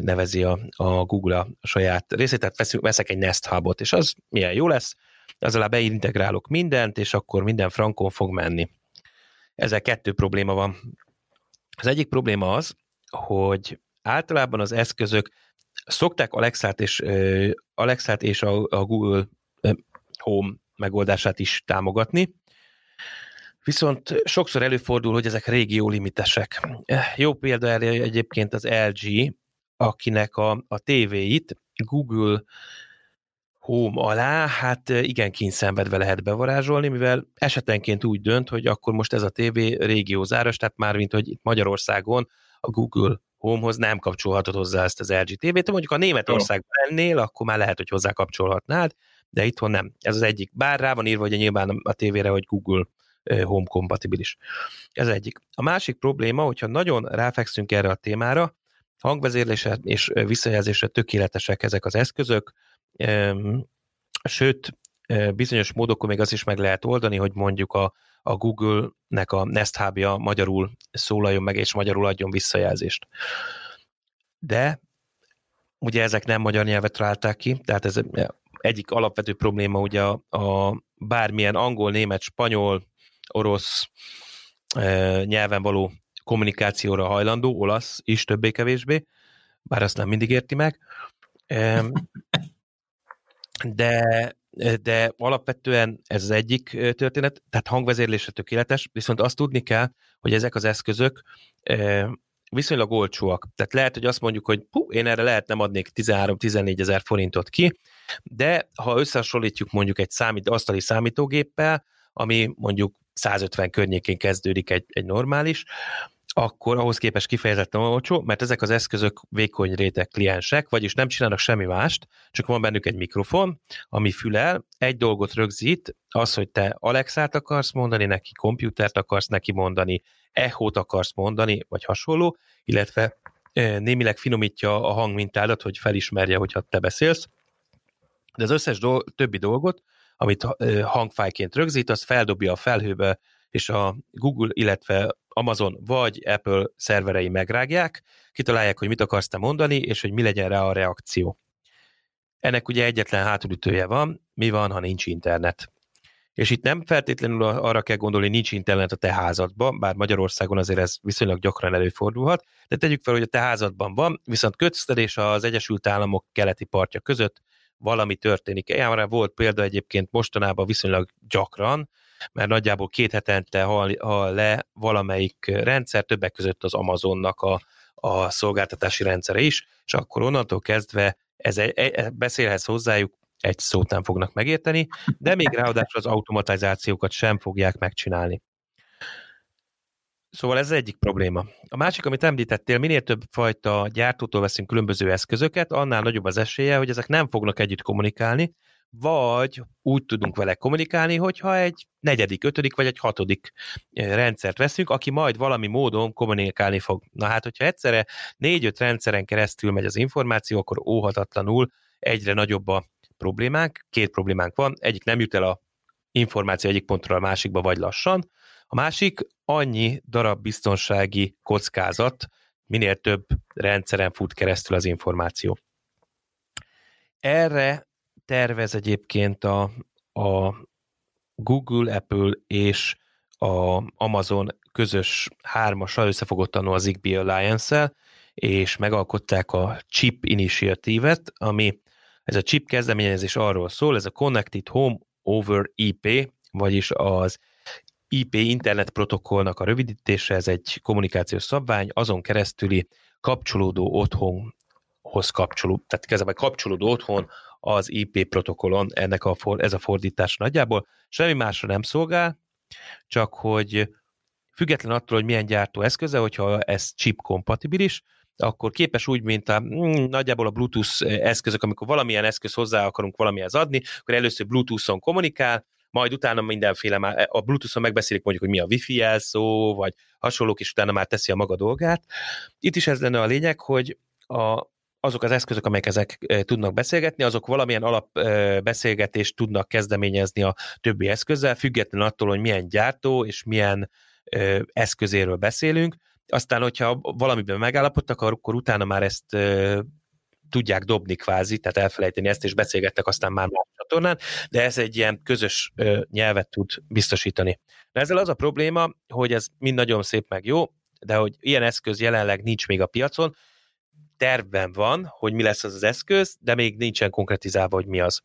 nevezi a Google a saját részét, tehát veszek egy Nest Hubot, és az milyen jó lesz, azzal beintegrálok mindent, és akkor minden frankon fog menni. Ezzel kettő probléma van. Az egyik probléma az, hogy általában az eszközök szokták Alexát és a Google Home megoldását is támogatni, viszont sokszor előfordul, hogy ezek régiólimitesek. Jó példa erre egyébként az LG, akinek a tévéit Google Home alá, hát igen kínszenvedve lehet bevarázsolni, mivel esetenként úgy dönt, hogy akkor most ez a tévé régiózáros, tehát mármint, hogy itt Magyarországon a Google Home-hoz nem kapcsolhatod hozzá ezt az LG tévét, de mondjuk a Németországban lennél, akkor már lehet, hogy hozzá kapcsolhatnád, de itthon nem. Ez az egyik. Bár rá van írva, hogy nyilván a tévére, hogy Google Home kompatibilis. Ez egyik. A másik probléma, hogyha nagyon ráfekszünk erre a témára, hangvezérlésre és visszajelzésre tökéletesek ezek az eszközök, sőt, bizonyos módokon még azt is meg lehet oldani, hogy mondjuk a Google-nek a Nest Hub-ja magyarul szólaljon meg, és magyarul adjon visszajelzést. De ugye ezek nem magyar nyelvet találták ki, tehát ez egyik alapvető probléma, ugye a bármilyen angol, német, spanyol, orosz nyelven való kommunikációra hajlandó, olasz is többé-kevésbé, bár azt nem mindig érti meg, de alapvetően ez az egyik történet, tehát hangvezérlésre tökéletes, viszont azt tudni kell, hogy ezek az eszközök viszonylag olcsóak. Tehát lehet, hogy azt mondjuk, hogy én erre lehet nem adnék 13-14 ezer forintot ki, de ha összehasonlítjuk mondjuk egy asztali számítógéppel, ami mondjuk 150 környékén kezdődik egy normális, akkor ahhoz képest kifejezetten olcsó, mert ezek az eszközök vékony réteg kliensek, vagyis nem csinálnak semmi mást, csak van bennük egy mikrofon, ami fülel, egy dolgot rögzít, az, hogy te Alexát akarsz mondani neki, komputert akarsz neki mondani, echót akarsz mondani, vagy hasonló, illetve némileg finomítja a hangmintádat, hogy felismerje, hogyha te beszélsz. De az összes többi dolgot, amit hangfájként rögzít, az feldobja a felhőbe, és a Google, illetve Amazon vagy Apple szerverei megrágják, kitalálják, hogy mit akarsz te mondani, és hogy mi legyen rá a reakció. Ennek ugye egyetlen hátulütője van, mi van, ha nincs internet. És itt nem feltétlenül arra kell gondolni, nincs internet a te házadban, bár Magyarországon azért ez viszonylag gyakran előfordulhat, de tegyük fel, hogy a te házadban van, viszont kötszedés az Egyesült Államok keleti partja között valami történik. Már volt példa egyébként mostanában viszonylag gyakran, mert nagyjából 2 hetente hal le valamelyik rendszer, többek között az Amazonnak a szolgáltatási rendszere is, és akkor onnantól kezdve beszélhetsz hozzájuk, egy szót nem fognak megérteni, de még ráadásul az automatizációkat sem fogják megcsinálni. Szóval ez egyik probléma. A másik, amit említettél, minél több fajta gyártótól veszünk különböző eszközöket, annál nagyobb az esélye, hogy ezek nem fognak együtt kommunikálni, vagy úgy tudunk vele kommunikálni, hogyha egy 4., 5. vagy egy 6. rendszert veszünk, aki majd valami módon kommunikálni fog. Na hát, hogyha egyszerre 4-5 rendszeren keresztül megy az információ, akkor óhatatlanul egyre nagyobb a problémánk. 2 problémánk van, egyik nem jut el a információ egyik pontról a másikba, vagy lassan. A másik annyi darab biztonsági kockázat minél több rendszeren fut keresztül az információ. Erre tervez egyébként a Google, Apple és a Amazon közös hármasa összefogott annó a Zigbee Alliance-el, és megalkották a Chip Initiative-et, ami ez a Chip kezdeményezés arról szól, ez a Connected Home Over IP, vagyis az IP internet protokollnak a rövidítése, ez egy kommunikációs szabvány, azon keresztüli kapcsolódó otthonhoz kapcsolódó, tehát kezdve kapcsolódó otthon az IP protokollon, ennek ez a fordítás nagyjából. Semmi másra nem szolgál, csak hogy független attól, hogy milyen gyártó eszköze, hogyha ez chip kompatibilis, akkor képes úgy, mint nagyjából a Bluetooth eszközök, amikor valamilyen eszköz hozzá akarunk valamihez adni, akkor először Bluetooth-on kommunikál, majd utána mindenféle már, a Bluetooth-on megbeszélik mondjuk, hogy mi a Wi-Fi jelszó, vagy hasonlók, és utána már teszi a maga dolgát. Itt is ez lenne a lényeg, hogy azok az eszközök, amelyek ezek tudnak beszélgetni, azok valamilyen alapbeszélgetést tudnak kezdeményezni a többi eszközzel, független attól, hogy milyen gyártó és milyen eszközéről beszélünk. Aztán, hogyha valamiben megállapodtak, akkor utána már ezt tudják dobni kvázi, tehát elfelejteni ezt, és beszélgettek aztán már más csatornán, de ez egy ilyen közös nyelvet tud biztosítani. De ezzel az a probléma, hogy ez mind nagyon szép meg jó, de hogy ilyen eszköz jelenleg nincs még a piacon, tervben van, hogy mi lesz az az eszköz, de még nincsen konkretizálva, hogy mi az.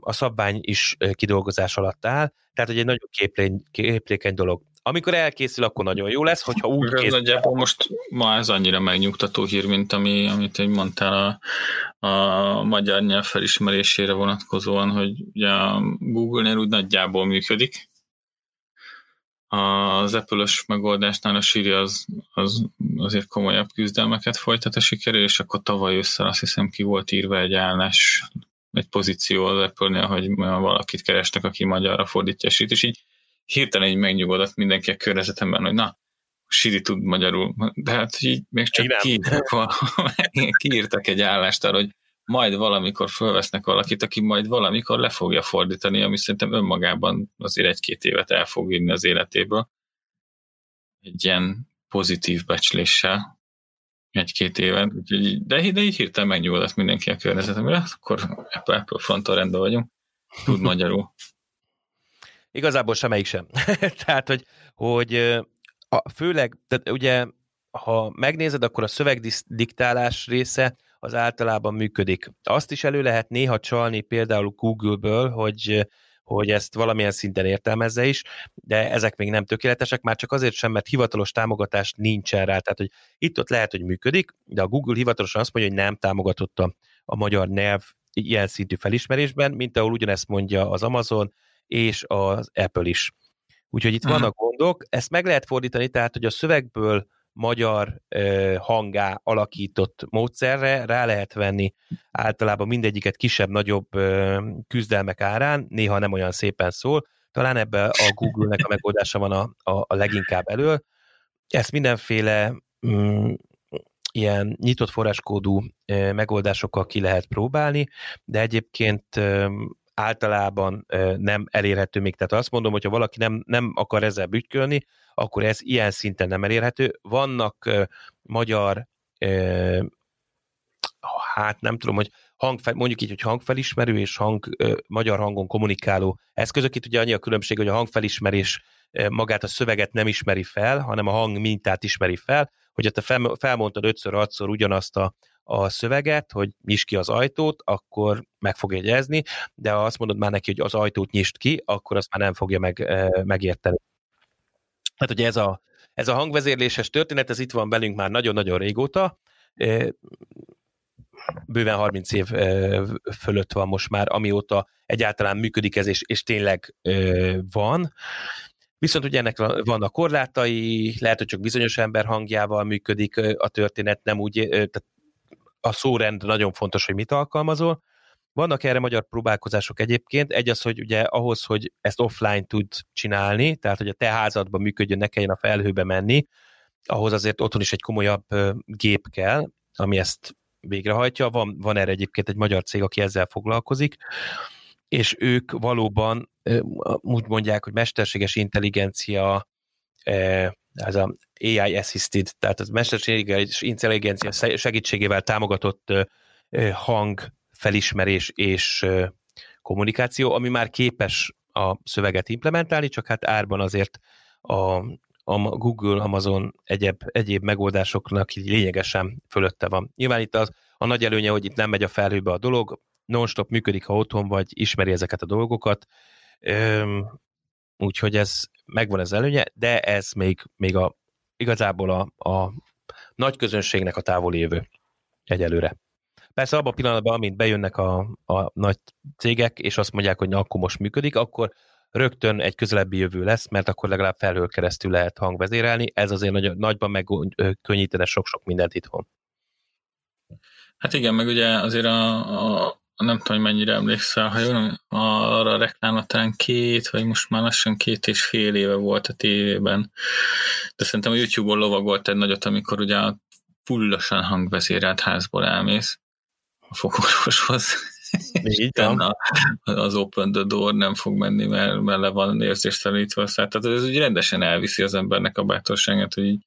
A szabvány is kidolgozás alatt áll, tehát hogy egy nagyon képlékeny dolog. Amikor elkészül, akkor nagyon jó lesz, hogyha úgy készül. Most ma ez annyira megnyugtató hír, mint amit én mondtál a magyar nyelv felismerésére vonatkozóan, hogy ugye a Google-nél úgy nagyjából működik. Az Apple-ös megoldásnál a Siri az azért komolyabb küzdelmeket folytat a sikerül, és akkor tavaly ősszel azt hiszem ki volt írva egy állás, egy pozíció az Apple-nél, hogy valakit keresnek, aki magyarra fordítja Sirit, és így hirtelen így megnyugodott mindenki a környezetemben, hogy na, Siri tud magyarul, de hát így még csak kiírtak egy állást arra, hogy majd valamikor fölvesznek valakit, aki majd valamikor le fogja fordítani, ami szerintem önmagában azért 1-2 évet el fog vinni az életéből. Egy ilyen pozitív becsléssel 1-2 évet, de így hirtelen megnyugodott mindenki a környezetemben, akkor Apple fronton rendben vagyunk, tud magyarul. Igazából semmelyik sem. Tehát, hogy főleg, tehát ugye, ha megnézed, akkor a szövegdiktálás része az általában működik. Azt is elő lehet néha csalni például Google-ből, hogy ezt valamilyen szinten értelmezze is, de ezek még nem tökéletesek, már csak azért sem, mert hivatalos támogatás nincsen rá. Tehát, hogy itt-ott lehet, hogy működik, de a Google hivatalosan azt mondja, hogy nem támogatotta a magyar nyelv ilyen szintű felismerésben, mint ahol ugyanezt mondja az Amazon, és az Apple is. Úgyhogy itt vannak gondok, ezt meg lehet fordítani, tehát, hogy a szövegből magyar hangá alakított módszerre rá lehet venni általában mindegyiket kisebb-nagyobb küzdelmek árán, néha nem olyan szépen szól, talán ebben a Google-nek a megoldása van a leginkább elől. Ezt mindenféle ilyen nyitott forráskódú megoldásokkal ki lehet próbálni, de egyébként általában nem elérhető még. Tehát azt mondom, hogyha valaki nem akar ezzel bütykölni, akkor ez ilyen szinten nem elérhető. Vannak magyar, hát nem tudom, hogy mondjuk így, hogy hangfelismerő és magyar hangon kommunikáló eszközök. Itt ugye annyi a különbség, hogy a hangfelismerés magát a szöveget nem ismeri fel, hanem a hangmintát ismeri fel, hogyha te felmondtad 5-6-szor ugyanazt a szöveget, hogy nyisd ki az ajtót, akkor meg fogja jegyezni, de ha azt mondod már neki, hogy az ajtót nyisd ki, akkor azt már nem fogja megérteni. Hát ugye ez a hangvezérléses történet, ez itt van velünk már nagyon-nagyon régóta, bőven 30 év fölött van most már, amióta egyáltalán működik ez, és tényleg van. Viszont ugye ennek vannak korlátai, lehet, hogy csak bizonyos ember hangjával működik a történet, nem úgy, tehát a szórend nagyon fontos, hogy mit alkalmazol. Vannak erre magyar próbálkozások egyébként. Egy az, hogy ugye ahhoz, hogy ezt offline tud csinálni, tehát hogy a te házadban működjön, ne kelljen a felhőbe menni, ahhoz azért otthon is egy komolyabb gép kell, ami ezt végrehajtja. Van erre egyébként egy magyar cég, aki ezzel foglalkozik, és ők valóban úgy mondják, hogy mesterséges intelligencia ez az AI assisted, tehát az mesterséges intelligencia segítségével támogatott hangfelismerés és kommunikáció, ami már képes a szöveget implementálni, csak hát árban azért a Google, Amazon egyéb megoldásoknak így lényegesen fölötte van. Nyilván itt a nagy előnye, hogy itt nem megy a felhőbe a dolog, non-stop működik, ha otthon vagy, ismeri ezeket a dolgokat, úgyhogy ez megvan az előnye, de ez még igazából a nagy közönségnek a távoli jövő egyelőre. Persze abban a pillanatban, amint bejönnek a nagy cégek, és azt mondják, hogy na, akkor most működik, akkor rögtön egy közelebbi jövő lesz, mert akkor legalább felhőn keresztül lehet hangvezérelni. Ez azért nagyban megkönnyítene sok-sok mindent itthon. Hát igen, meg ugye azért nem tudom, mennyire emlékszel, ha jól arra a reklámra talán vagy most már lassan 2,5 éve volt a tévében. De szerintem a YouTube-on lovagolt egy nagyot, amikor ugye fullosan hangvezérelt házból elmész a fogorvoshoz. Az open the door nem fog menni, mert le van érzéstelenítve. Tehát ez úgy rendesen elviszi az embernek a bátorságát, hogy így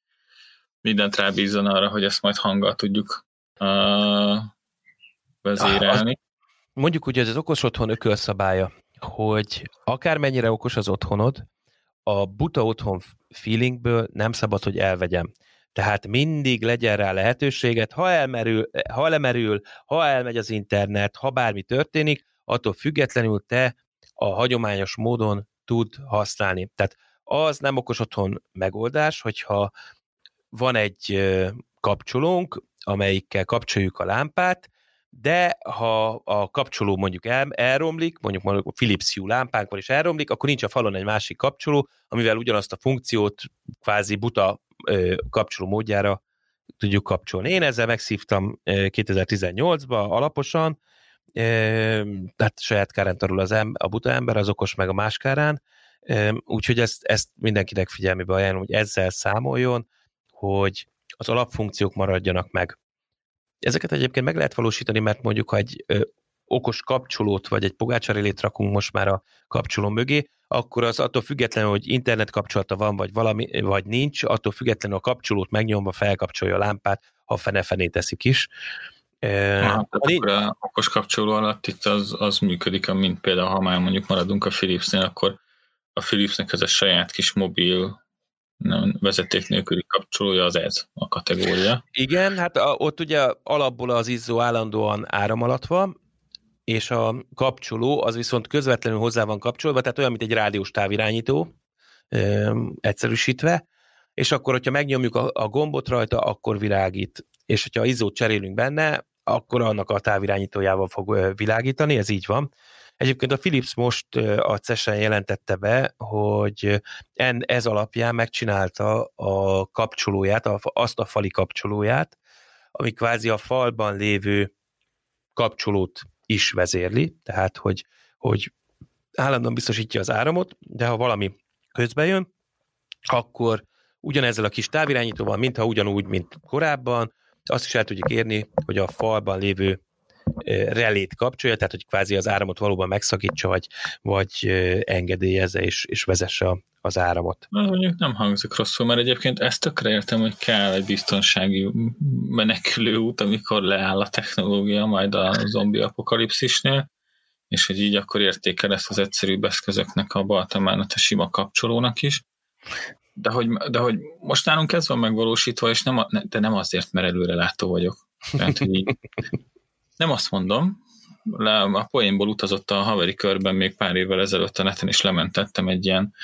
mindent rábízzon arra, hogy ezt majd hanggal tudjuk vezérelni. Mondjuk ugye ez az okos otthon ökölszabálya, hogy akármennyire okos az otthonod, a buta otthon feelingből nem szabad, hogy elvegyem. Tehát mindig legyen rá lehetőséget, ha elmegy az internet, ha bármi történik, attól függetlenül te a hagyományos módon tud használni. Tehát az nem okos otthon megoldás, hogyha van egy kapcsolónk, amelyikkel kapcsoljuk a lámpát, de ha a kapcsoló mondjuk elromlik, mondjuk a Philips Hue lámpánkban is elromlik, akkor nincs a falon egy másik kapcsoló, amivel ugyanazt a funkciót kvázi buta kapcsoló módjára tudjuk kapcsolni. Én ezzel megszívtam 2018-ba alaposan, tehát saját kárán tanul a buta ember, az okos meg a más kárán, úgyhogy ezt mindenkinek figyelmébe ajánlom, hogy ezzel számoljon, hogy az alapfunkciók maradjanak meg. Ezeket egyébként meg lehet valósítani, mert mondjuk, ha egy okos kapcsolót, vagy egy pogácsarélét rakunk most már a kapcsoló mögé, akkor az attól függetlenül, hogy internet kapcsolata van, vagy valami, vagy nincs, attól függetlenül a kapcsolót megnyomva felkapcsolja a lámpát, ha fene-fené teszik is. Akkor a okos kapcsoló alatt itt az működik, mint például, ha már mondjuk maradunk a Philipsnél, akkor a Philipsnek ez a saját kis mobil vezeték nélküli kapcsolója, az ez a kategória. Igen, hát ott ugye alapból az izzó állandóan áram alatt van, és a kapcsoló az viszont közvetlenül hozzá van kapcsolva, tehát olyan, mint egy rádiós távirányító, egyszerűsítve, és akkor, hogyha megnyomjuk a gombot rajta, akkor világít, és hogyha izzót cserélünk benne, akkor annak a távirányítójával fog világítani, ez így van. Egyébként a Philips most a CES-en jelentette be, hogy ez alapján megcsinálta a kapcsolóját, azt a fali kapcsolóját, ami kvázi a falban lévő kapcsolót is vezérli, tehát hogy állandóan biztosítja az áramot, de ha valami közbe jön, akkor ugyanezzel a kis távirányítóval, mintha ugyanúgy, mint korábban, azt is el tudjuk érni, hogy a falban lévő relét kapcsolja, tehát hogy kvázi az áramot valóban megszakítsa, vagy engedélyezze és vezesse az áramot. Mondjuk nem hangzik rosszul, mert egyébként ezt tökre értem, hogy kell egy biztonsági menekülő út, amikor leáll a technológia majd a zombi apokalipszisnél, és hogy így akkor értékel ezt az egyszerűbb eszközöknek a baltamának, a sima kapcsolónak is. De hogy most nálunk ez van megvalósítva, és nem azért, mert előrelátó vagyok. Tehát, hogy így, nem azt mondom, a poénból utazott a haveri körben még pár évvel ezelőtt a neten, és lementettem egy ilyen,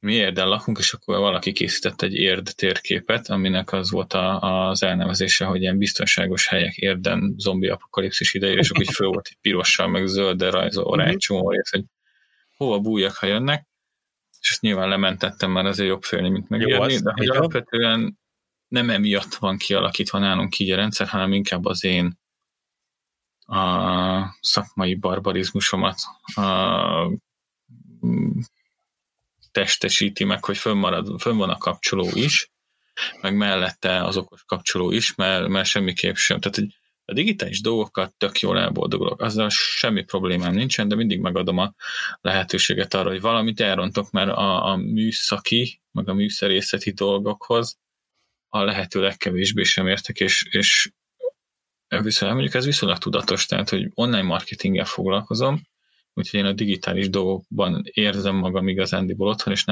mi Érden lakunk, és akkor valaki készített egy Érd térképet, aminek az volt az elnevezése, hogy ilyen biztonságos helyek Érden zombi apokalipszis idejére, és akkor így föl volt egy pirossal, meg zölddel rajzolva egy csomó rész, hogy hova bújjak, ha jönnek, és ezt nyilván lementettem, mert azért jobb félni, mint megérni, de hogy alapvetően nem emiatt van kialakítva nálunk így a rendszer, hanem inkább az én a szakmai barbarizmusomat testesíti meg, hogy fönn van a kapcsoló is, meg mellette az okos kapcsoló is, mert semmiképp sem. Tehát A digitális dolgokat tök jól elboldogulok. Azzal semmi problémám nincsen, de mindig megadom a lehetőséget arra, hogy valamit elrontok, mert a műszaki, meg a műszerészeti dolgokhoz a lehető legkevésbé sem értek, és viszont, mondjuk ez viszonylag tudatos, tehát, hogy online marketinggel foglalkozom, úgyhogy én a digitális dolgokban érzem magam igazándiból otthon, és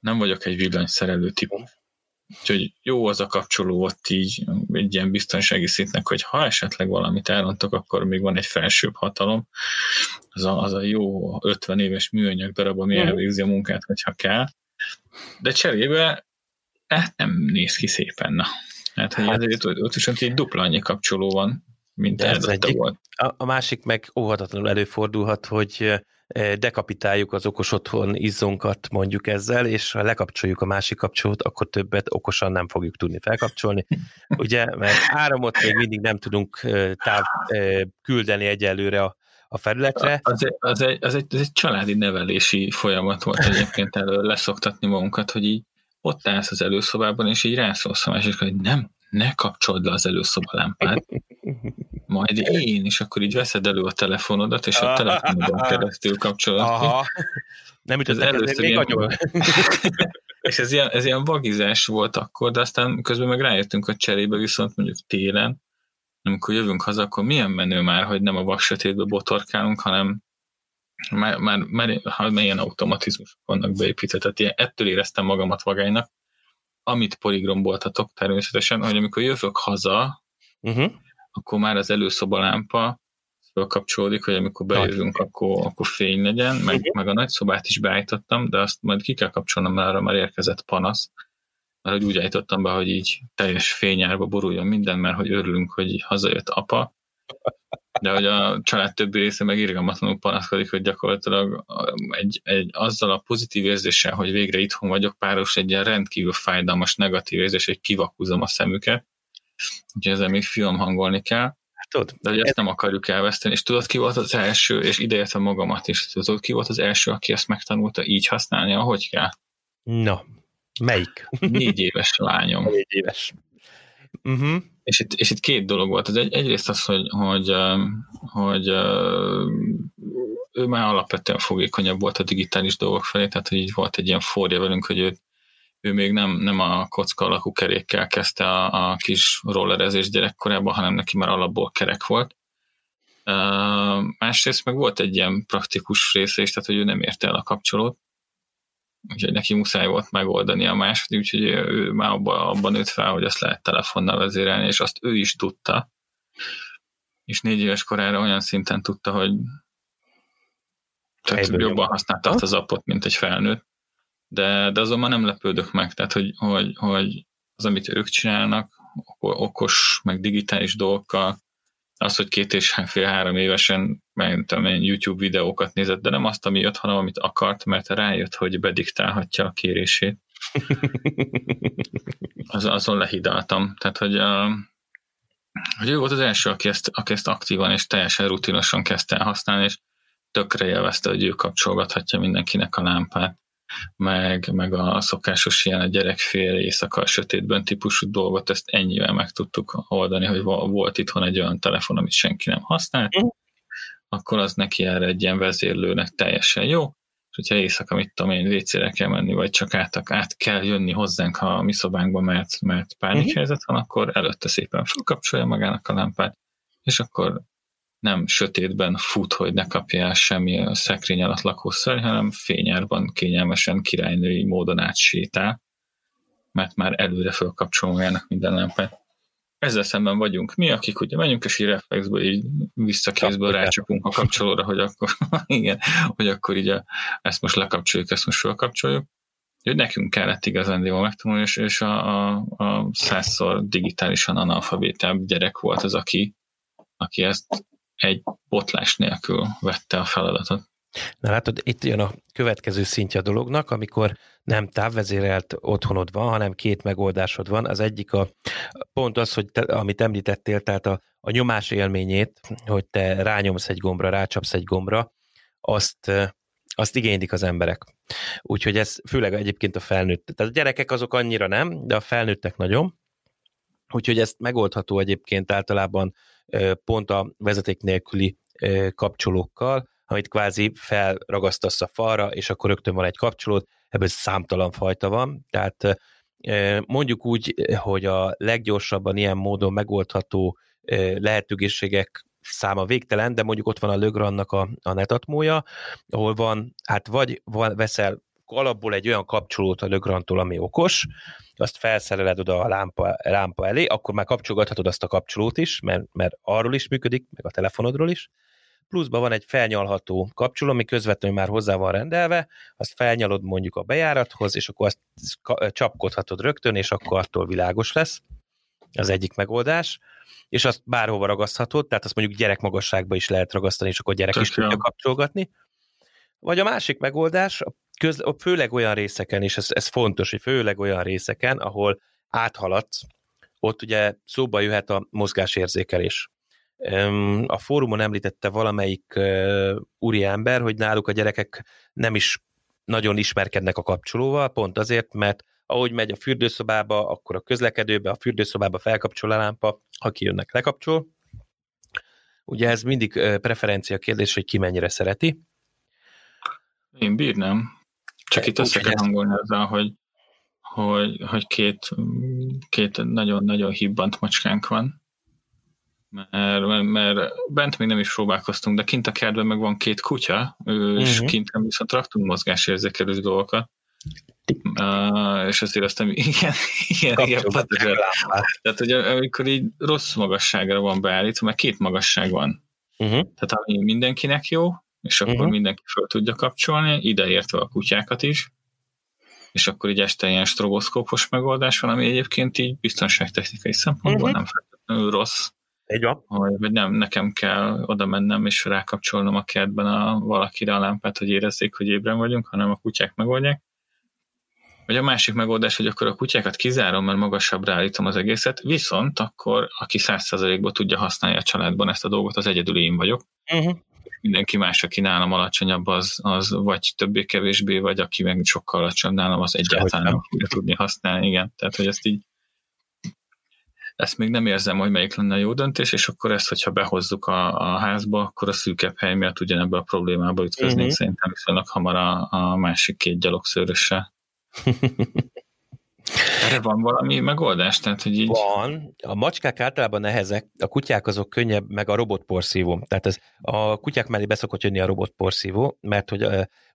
nem vagyok egy villanyszerelő típus. Úgyhogy jó az a kapcsoló ott így egy ilyen biztonsági szintnek, hogy ha esetleg valamit elrontok, akkor még van egy felsőbb hatalom. Az a jó 50 éves műanyag darab, ami elvégzi a munkát, hogyha kell. De cserébe nem néz ki szépen. Na. Hát ezért ott viszont így dupla annyi kapcsoló van, mint eldette volt. A másik meg óhatatlanul előfordulhat, hogy dekapitáljuk az okos otthon izzónkat mondjuk ezzel, és ha lekapcsoljuk a másik kapcsolót, akkor többet okosan nem fogjuk tudni felkapcsolni. Ugye, mert áramot még mindig nem tudunk küldeni egyelőre a felületre. Az egy családi nevelési folyamat volt egyébként, elő leszoktatni magunkat, hogy így ott állsz az előszobában, és így rászólsz a másik, hogy nem, ne kapcsold le az előszobalámpát, majd én, és akkor így veszed elő a telefonodat, és a telefonodon keresztül kapcsolod. Nem ütöttek, ez még agyom. És ez ilyen vagizás volt akkor, de aztán közben meg rájöttünk a cserébe, viszont mondjuk télen, amikor jövünk haza, akkor milyen menő már, hogy nem a vaksötétbe botorkálunk, hanem már ilyen automatizmusok vannak beépítve, tehát ilyen, ettől éreztem magamat vagánynak, amit poligromboltatok természetesen, hogy amikor jövök haza, akkor már az előszobalámpa kapcsolódik, hogy amikor bejövünk, akkor fény legyen, meg a nagyszobát is beállítottam, de azt majd ki kell kapcsolnom, mert arra már érkezett panasz, mert hogy úgy állítottam be, hogy így teljes fényárba boruljon minden, mert hogy örülünk, hogy hazajött apa, de hogy a család többi része meg irgalmatlanul panaszkodik, hogy gyakorlatilag azzal a pozitív érzéssel, hogy végre itthon vagyok, páros egy ilyen rendkívül fájdalmas negatív érzés, hogy kivakúzom a szemüket, úgyhogy ezzel még finomhangolni kell, de hogy ezt nem akarjuk elveszteni, és tudod, ki volt az első, és ideértve magamat is, tudod, ki volt az első, aki ezt megtanulta így használni, ahogy kell? Na, melyik? 4 éves lányom. 4 éves. Uh-huh. És itt két dolog volt. Egyrészt az, hogy ő már alapvetően fogékonyabb volt a digitális dolgok felé, tehát hogy így volt egy ilyen forja velünk, hogy ő még nem a kocka alakú kerékkel kezdte a kis rollerezés gyerekkorában, hanem neki már alapból kerek volt. Másrészt meg volt egy ilyen praktikus része is, tehát hogy ő nem érte el a kapcsolót, úgyhogy neki muszáj volt megoldani a második, úgyhogy ő már abban nőtt fel, hogy azt lehet telefonnal vezérelni, és azt ő is tudta. És 4 éves korára olyan szinten tudta, hogy jobban használta azt az appot, mint egy felnőtt. De azon már nem lepődök meg, tehát hogy az, amit ők csinálnak, okos, meg digitális dolgokkal, az, hogy 2,5-3 évesen YouTube videókat nézett, de nem azt, ami jött, hanem amit akart, mert rájött, hogy bediktálhatja a kérését. Azon lehidaltam. Tehát, hogy ő volt az első, aki ezt aktívan és teljesen rutinosan kezdte el használni, és tökre élvezte, hogy ő kapcsolgathatja mindenkinek a lámpát, meg a szokásos ilyen a gyerek fél éjszaka sötétben típusú dolgot, ezt ennyivel meg tudtuk oldani, hogy volt itthon egy olyan telefon, amit senki nem használt, akkor az neki erre egy ilyen vezérlőnek teljesen jó, és hogyha éjszaka, mit tudom én, vécére kell menni, vagy csak át kell jönni hozzánk a mi szobánkba, mert pánikhelyzet van, akkor előtte szépen felkapcsolja magának a lámpát, és akkor nem sötétben fut, hogy ne kapjál semmi a szekrény alatt lakószörny, hanem fényárban kényelmesen királynői módon átsétál, mert már előre fölkapcsol magának minden lámpát. Ezzel szemben vagyunk mi, akik ugye menjünk, és így reflexből, így visszakézből rácsapunk a kapcsolóra, hogy akkor így ezt most lekapcsoljuk, ezt most fölkapcsoljuk. Úgyhogy nekünk kellett igazán megtanulni, és a 100-szor digitálisan analfabétább gyerek volt az, aki ezt egy botlás nélkül vette a feladatot. Na látod, itt jön a következő szintje a dolognak, amikor nem távvezérelt otthonod van, hanem 2 megoldásod van. Az egyik pont az, hogy amit említettél, tehát a nyomás élményét, hogy te rányomsz egy gombra, rácsapsz egy gombra, azt igénylik az emberek. Úgyhogy ez főleg egyébként a felnőtt. Tehát a gyerekek azok annyira nem, de a felnőttek nagyon. Úgyhogy ezt megoldható egyébként általában pont a vezeték nélküli kapcsolókkal, amit kvázi felragasztasz a falra, és akkor rögtön van egy kapcsolód, ebből számtalan fajta van, tehát mondjuk úgy, hogy a leggyorsabban ilyen módon megoldható lehetőségek száma végtelen, de mondjuk ott van a Legrandnak a netatmója, ahol van, hát vagy veszel alapból egy olyan kapcsolót a Legrandtól, ami okos, azt felszereled oda a lámpa elé, akkor már kapcsolgathatod azt a kapcsolót is, mert arról is működik, meg a telefonodról is. Pluszban van egy felnyalható kapcsoló, ami közvetlenül már hozzá van rendelve, azt felnyalod mondjuk a bejárathoz, és akkor azt csapkodhatod rögtön, és akkor attól világos lesz. Az egyik megoldás. És azt bárhova ragaszthatod, tehát azt mondjuk gyerekmagasságba is lehet ragasztani, és akkor gyerek is tudja kapcsolgatni. Vagy a másik megoldás, főleg olyan részeken, és ez fontos, hogy főleg olyan részeken, ahol áthaladsz, ott ugye szóba jöhet a mozgásérzékelés. A fórumon említette valamelyik úriember, hogy náluk a gyerekek nem is nagyon ismerkednek a kapcsolóval, pont azért, mert ahogy megy a fürdőszobába, akkor a közlekedőbe, a fürdőszobába felkapcsol a lámpa, ha kijönnek, lekapcsol. Ugye ez mindig preferencia kérdés, hogy ki mennyire szereti. Én bírnám. Csak itt össze kell hangolni azzal, hogy két nagyon-nagyon hibbant macskánk van. Mert bent még nem is próbálkoztunk, de kint a kertben meg van két kutya, és kint viszont raktunk mozgásérzékelő dolgokat. És azért aztán igen tehát, hogy amikor így rossz magasságra van beállítva, mert két magasság van. Tehát ami mindenkinek jó, és akkor mindenki fel tudja kapcsolni, ideértve a kutyákat is, és akkor így este ilyen stroboszkópos megoldás van, ami egyébként így biztonságtechnikai szempontból nem feltétlenül rossz. Egy van. Hogy nem, nekem kell oda mennem és rákapcsolnom a kertben valakire a lámpát, hogy érezzék, hogy ébren vagyunk, hanem a kutyák megoldják. Vagy a másik megoldás, hogy akkor a kutyákat kizárom, mert magasabbra állítom az egészet, viszont akkor, aki 100%-ban tudja használni a családban ezt a dolgot, az egyedül én vagyok. Mindenki más, aki nálam alacsonyabb, az vagy többé-kevésbé, vagy aki meg sokkal alacsonyabb nálam, az egyáltalán nem fogja tudni használni. Igen, tehát, hogy ezt így ezt még nem érzem, hogy melyik lenne a jó döntés, és akkor ezt, hogyha behozzuk a házba, akkor a szűkebb hely miatt ugyanebbe a problémába ütköznénk, szerintem viszonylag hamar a másik két gyalogszőrössel. Erre van valami megoldás? Tehát, hogy így... Van. A macskák általában nehezek, a kutyák azok könnyebb, meg a robotporszívó. Tehát a kutyák mellé beszokott jönni a robotporszívó, mert hogy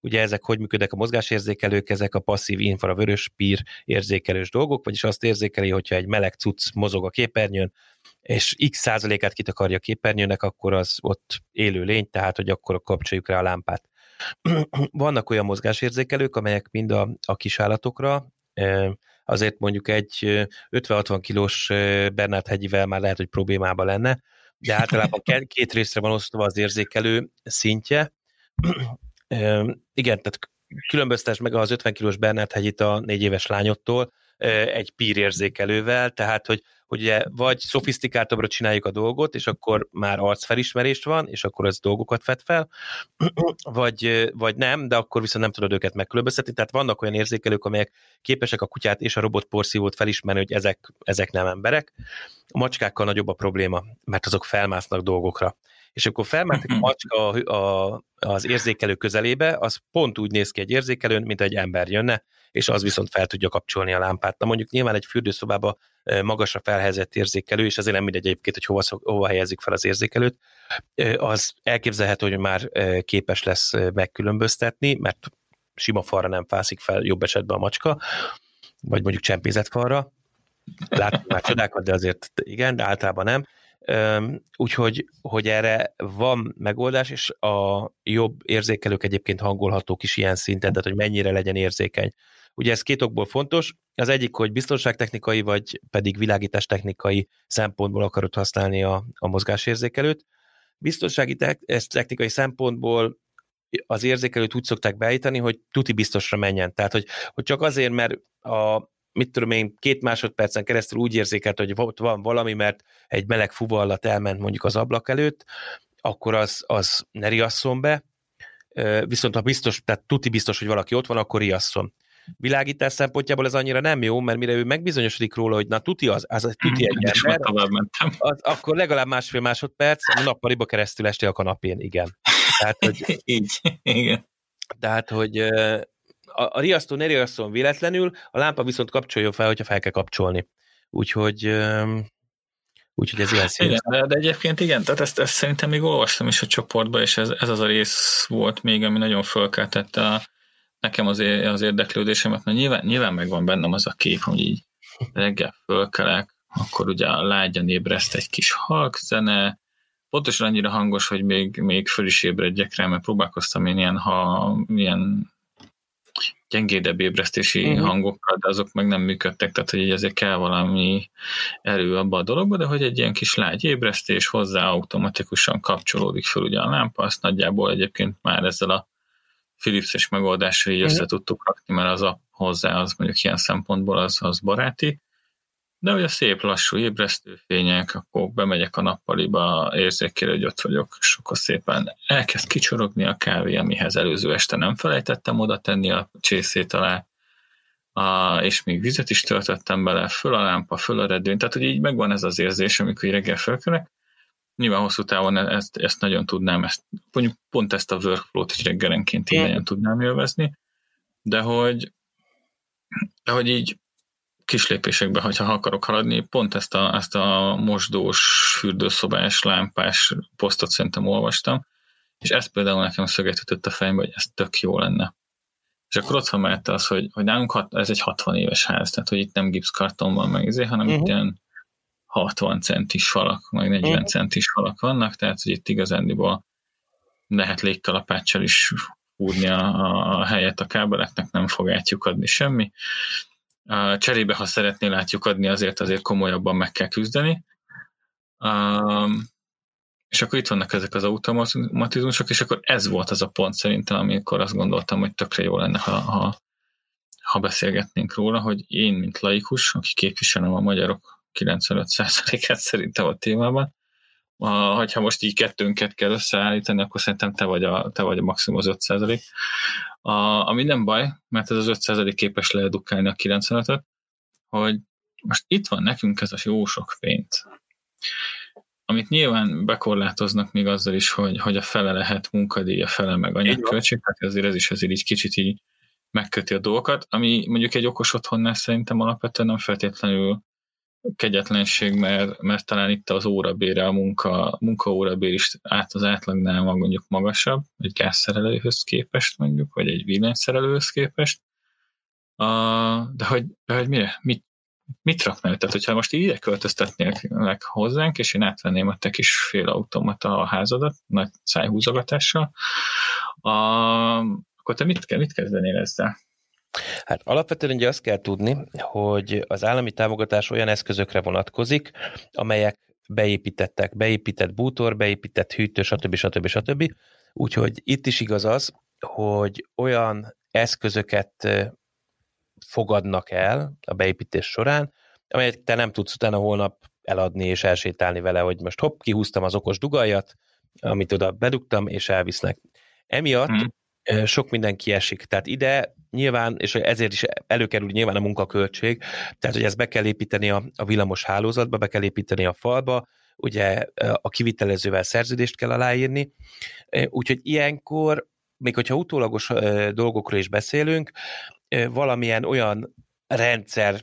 ugye ezek hogy működnek a mozgásérzékelők, ezek a passzív infravörös pír érzékelős dolgok, vagyis azt érzékeli, hogyha egy meleg cucc mozog a képernyőn, és x% kitakarja a képernyőnek, akkor az ott élő lény, tehát hogy akkor kapcsoljuk rá a lámpát. Vannak olyan mozgásérzékelők, amelyek mind a kisállatokra, azért mondjuk egy 50-60 kilós Bernát-hegyivel már lehet, hogy problémába lenne, de általában két részre van osztva az érzékelő szintje. Igen, tehát különböztess meg az 50 kilós Bernát-hegyit a 4 éves lányottól egy pírérzékelővel, tehát hogy ugye vagy szofisztikáltabbra csináljuk a dolgot, és akkor már arcfelismerést van, és akkor az dolgokat fed fel, vagy nem, de akkor viszont nem tudod őket megkülönböztetni. Tehát vannak olyan érzékelők, amelyek képesek a kutyát és a robotporszívót felismerni, hogy ezek nem emberek. A macskákkal nagyobb a probléma, mert azok felmásznak dolgokra. És akkor felmászik a macska az érzékelő közelébe, az pont úgy néz ki egy érzékelőn, mint egy ember jönne, és az viszont fel tudja kapcsolni a lámpát. Na mondjuk nyilván egy fürdőszobában magasra felhelyezett érzékelő, és azért nem mindegy egyébként, hogy hova helyezik fel az érzékelőt, az elképzelhető, hogy már képes lesz megkülönböztetni, mert sima falra nem fászik fel jobb esetben a macska, vagy mondjuk csempézett falra. Látunk már csodákat, de azért igen, de általában nem. Úgyhogy erre van megoldás, és a jobb érzékelők egyébként hangolhatók is ilyen szinten, tehát hogy mennyire legyen érzékeny. Ugye ez két okból fontos, az egyik, hogy biztonságtechnikai, vagy pedig világítástechnikai szempontból akarod használni a mozgásérzékelőt. Biztonsági technikai szempontból az érzékelőt úgy szokták beállítani, hogy tuti biztosra menjen. Tehát, hogy csak azért, mert a mit tudom én, 2 másodpercen keresztül úgy érzékelt, hogy ott van valami, mert egy meleg fuvallat elment mondjuk az ablak előtt, akkor az ne riasszon be, viszont ha biztos, tehát tuti biztos, hogy valaki ott van, akkor riasszon. világítás szempontjából ez annyira nem jó, mert mire ő megbizonyosodik róla, hogy na tuti az egy tuti egy ember, az, akkor legalább másfél másodperc a nappaliba keresztül estél a kanapén, igen. Tehát, hogy, így, igen. Tehát, hogy a riasztó ne riasszon véletlenül, a lámpa viszont kapcsoljon fel, hogyha fel kell kapcsolni. Úgyhogy ez ilyen szíves. Igen, de egyébként igen, tehát ezt szerintem még olvastam is a csoportban, és ez az a rész volt még, ami nagyon fölkeltette nekem az érdeklődésemet, mert nyilván megvan bennem az a kép, hogy így reggel fölkelek, akkor ugye lágyan ébreszt egy kis halkzene, pontosan annyira hangos, hogy még föl is ébredjek rá, mert próbálkoztam én ilyen gyengédebb ébresztési hangokkal, de azok meg nem működtek, tehát hogy így azért kell valami erő abba a dologba, de hogy egy ilyen kis lágy ébresztés hozzá automatikusan kapcsolódik föl ugye a lámpa, azt nagyjából egyébként már ezzel a Philips-es megoldásra így össze tudtuk rakni, mert az app hozzá az mondjuk ilyen szempontból az baráti, de hogy a szép lassú ébresztőfények, akkor bemegyek a nappaliba, érzékére, hogy ott vagyok, és akkor szépen elkezd kicsorogni a kávé, amihez előző este nem felejtettem oda tenni a csészét alá, és még vizet is töltöttem bele, föl a lámpa, föl a redőny, tehát hogy így megvan ez az érzés, amikor reggel fölkelek. Nyilván hosszú távon ezt nagyon tudnám, mondjuk pont ezt a workflow-t is reggelenként így nagyon tudnám élvezni, de hogy így kis lépésekben, hogyha akarok haladni, pont ezt a mosdós, fürdőszobás, lámpás posztot szerintem olvastam, és ez például nekem szöget ütött a fejembe, hogy ez tök jó lenne. És akkor ott van mellett az, hogy nálunk ez egy 60 éves ház, tehát hogy itt nem gipszkarton van meg ezért, hanem itt ilyen 60 centis falak, meg 40 centis falak vannak, tehát hogy itt igazándiból lehet légkalapáccsal is húrni a helyet a kábeleknek, nem fog átjukadni semmi. Cserébe, ha szeretnél átjukadni, azért komolyabban meg kell küzdeni. És akkor itt vannak ezek az automatizmusok, és akkor ez volt az a pont szerintem, amikor azt gondoltam, hogy tökre jó lenne, ha beszélgetnénk róla, hogy én, mint laikus, aki képviselem a magyarok 95%-át szerintem a témában, hogyha most így kettőnket kell összeállítani, akkor szerintem te vagy a maximum az 5%. Ami nem baj, mert ez az 5% képes leedukálni a 95-öt, hogy most itt van nekünk ez a jó sok pénz, amit nyilván bekorlátoznak még azzal is, hogy a fele lehet munkadíj, a fele meg anyagköltség, tehát azért ez is így kicsit így megköti a dolgokat, ami mondjuk egy okos otthonnál szerintem alapvetően nem feltétlenül kegyetlenség, mert talán itt az órabére, a munkaórabér is az átlagnál mondjuk magasabb, egy gázszerelőhöz képest mondjuk, vagy egy villanyszerelőhöz képest. De hogy mire? Mit raknál? Tehát, hogyha most így ide költöztetnélek hozzánk, és én átvenném a te kis félautomata a házadat, nagy szájhúzogatással, akkor te mit kezdenél ezzel? Hát alapvetően ugye azt kell tudni, hogy az állami támogatás olyan eszközökre vonatkozik, amelyek beépített bútor, beépített hűtő, stb. Úgyhogy itt is igaz az, hogy olyan eszközöket fogadnak el a beépítés során, amelyet te nem tudsz utána holnap eladni és elsétálni vele, hogy most hopp, kihúztam az okos dugaljat, amit oda bedugtam, és elvisznek. Emiatt sok minden kiesik. Tehát ide nyilván, és ezért is előkerül nyilván a munkaköltség, tehát hogy ezt be kell építeni a villamos hálózatba, be kell építeni a falba, ugye a kivitelezővel szerződést kell aláírni, úgyhogy ilyenkor, még hogyha utólagos dolgokról is beszélünk, valamilyen olyan rendszer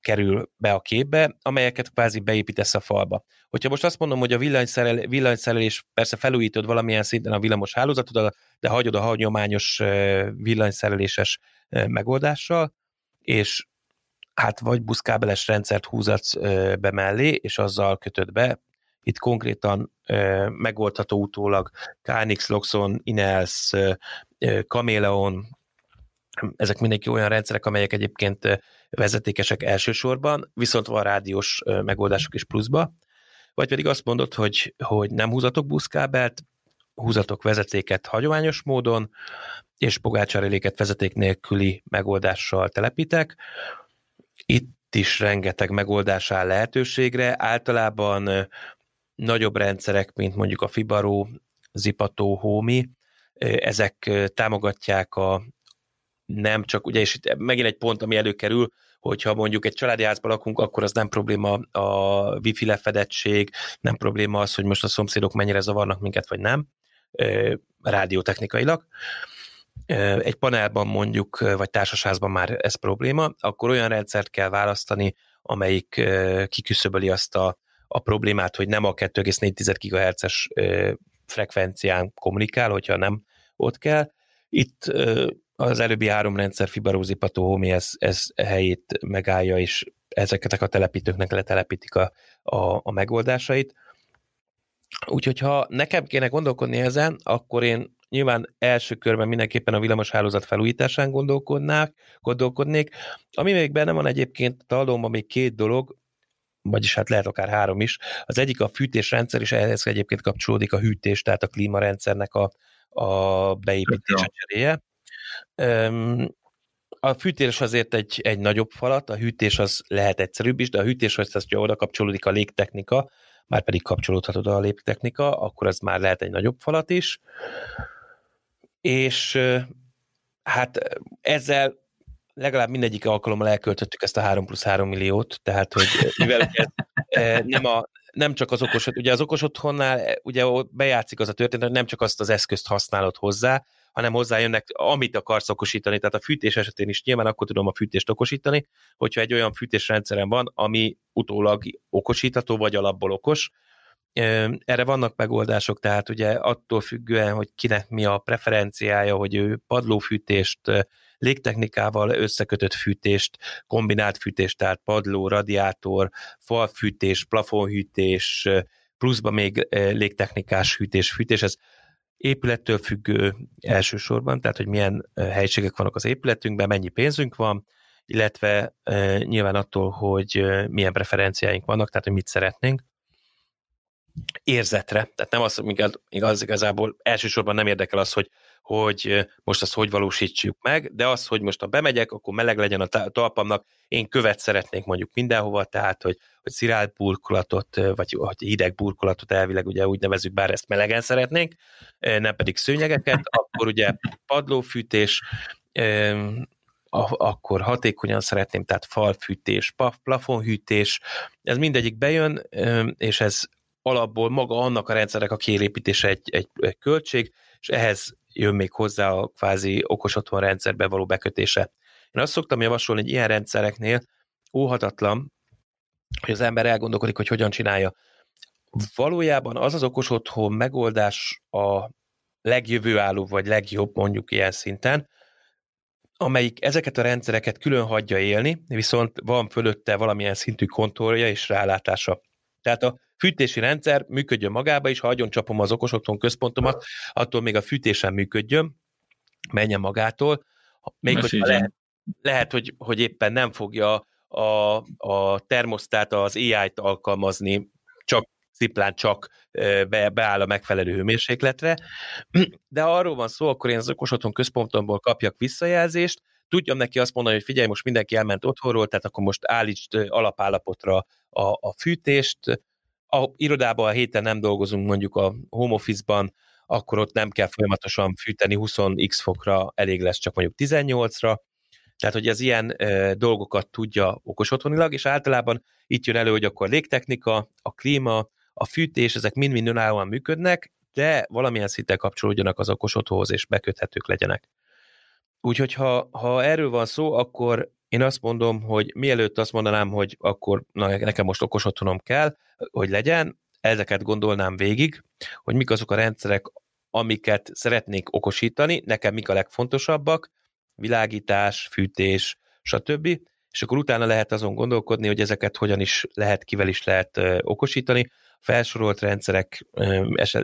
kerül be a képbe, amelyeket kvázi beépítesz a falba. Hogyha most azt mondom, hogy a villanyszerelés, persze felújítod valamilyen szinten a villamos hálózatodat, de hagyod a hagyományos villanyszereléses megoldással, és hát vagy buszkábeles rendszert húzatsz be mellé, és azzal kötöd be. Itt konkrétan megoldható utólag KNX, Loxone, Inels, Chameleon, ezek mindenki olyan rendszerek, amelyek egyébként vezetékesek elsősorban, viszont van rádiós megoldások is pluszba, vagy pedig azt mondod, hogy nem húzatok buszkábelt, húzatok vezetéket hagyományos módon, és pogácsáréléket vezeték nélküli megoldással telepítek. Itt is rengeteg megoldás áll lehetőségre, általában nagyobb rendszerek, mint mondjuk a Fibaro, Zipató, Homi, ezek támogatják a nem csak, ugye, és itt megint egy pont, ami előkerül, hogyha mondjuk egy családi házban lakunk, akkor az nem probléma a wifi lefedettség, nem probléma az, hogy most a szomszédok mennyire zavarnak minket, vagy nem, rádiótechnikailag. Egy panelban mondjuk, vagy társasházban már ez probléma, akkor olyan rendszert kell választani, amelyik kiküszöböli azt a problémát, hogy nem a 2,4 GHz-es frekvencián kommunikál, hogyha nem ott kell. Itt az előbbi három rendszer, Fibaro, Zipató, Homi, ez helyét megállja, és ezeknek a telepítőknek letelepítik a megoldásait. Úgyhogy ha nekem kéne gondolkodni ezen, akkor én nyilván első körben mindenképpen a villamoshálózat felújításán gondolkodnék. Ami még benne van egyébként a talomban még két dolog, vagyis hát lehet akár három is. Az egyik a fűtésrendszer, és ehhez egyébként kapcsolódik a hűtés, tehát a klímarendszernek a beépítése cseréje. A fűtés azért egy nagyobb falat, a hűtés az lehet egyszerűbb is, de a hűtés, hogyha oda kapcsolódik a légtechnika, már pedig kapcsolódhat oda a légtechnika, akkor az már lehet egy nagyobb falat is. És hát ezzel legalább mindegyik alkalommal elköltöttük ezt a 3+3 milliót, tehát hogy mivel nem csak az okos, ugye az okos otthonnál ugye bejátszik az a történet, hogy nem csak azt az eszközt használod hozzá, hanem hozzájönnek, amit akarsz okosítani, tehát a fűtés esetén is nyilván akkor tudom a fűtést okosítani, hogyha egy olyan fűtésrendszerem van, ami utólag okosítható, vagy alapból okos. Erre vannak megoldások, tehát ugye attól függően, hogy kinek mi a preferenciája, hogy ő padlófűtést, légtechnikával összekötött fűtést, kombinált fűtést, tehát padló, radiátor, falfűtés, plafonhűtés, pluszba még légtechnikás fűtés, ez épülettől függő elsősorban, tehát hogy milyen helyiségek vannak az épületünkben, mennyi pénzünk van, illetve nyilván attól, hogy milyen preferenciáink vannak, tehát hogy mit szeretnénk. Érzetre, tehát nem az, igazából elsősorban nem érdekel az, hogy most azt hogy valósítsuk meg, de az, hogy most ha bemegyek, akkor meleg legyen a talpamnak, én követ szeretnék mondjuk mindenhova, tehát hogy szirált burkolatot, vagy hogy hideg burkolatot elvileg ugye úgy nevezzük, bár ezt melegen szeretnénk, nem pedig szőnyegeket, akkor ugye padlófűtés, akkor hatékonyan szeretném, tehát falfűtés, plafonhűtés, ez mindegyik bejön, és ez alapból maga annak a rendszerek a kiépítése egy költség, és ehhez jön még hozzá a kvázi okos otthon rendszerbe való bekötése. Én azt szoktam javasolni, hogy ilyen rendszereknél óhatatlan, hogy az ember elgondolkodik, hogy hogyan csinálja. Valójában az okos otthon megoldás a legjövőálló, vagy legjobb mondjuk ilyen szinten, amelyik ezeket a rendszereket külön hagyja élni, viszont van fölötte valamilyen szintű kontrollja és rálátása. Tehát a fűtési rendszer működjön magába is, ha agyon csapom az okos otthon központomat, attól még a fűtésen működjön, menjen magától, még hogyha lehet hogy éppen nem fogja a termosztát, az AI-t alkalmazni, csak beáll a megfelelő hőmérsékletre, de ha arról van szó, akkor én az okos otthon központomból kapjak visszajelzést, tudjam neki azt mondani, hogy figyelj, most mindenki elment otthonról, tehát akkor most állítsd alapállapotra a fűtést. A irodában a héten nem dolgozunk mondjuk a home office-ban, akkor ott nem kell folyamatosan fűteni 20x fokra, elég lesz csak mondjuk 18-ra. Tehát, hogy ez ilyen dolgokat tudja okos otthonilag, és általában itt jön elő, hogy akkor légtechnika, a klíma, a fűtés, ezek mind-mind önállóan működnek, de valamilyen szinten kapcsolódjanak az okos otthonhoz, és beköthetők legyenek. Úgyhogy ha erről van szó, akkor én azt mondom, hogy mielőtt azt mondanám, hogy akkor nekem most okos otthonom kell, hogy legyen, ezeket gondolnám végig, hogy mik azok a rendszerek, amiket szeretnék okosítani, nekem mik a legfontosabbak, világítás, fűtés, stb. És akkor utána lehet azon gondolkodni, hogy ezeket hogyan is lehet, kivel is lehet okosítani. Felsorolt rendszerek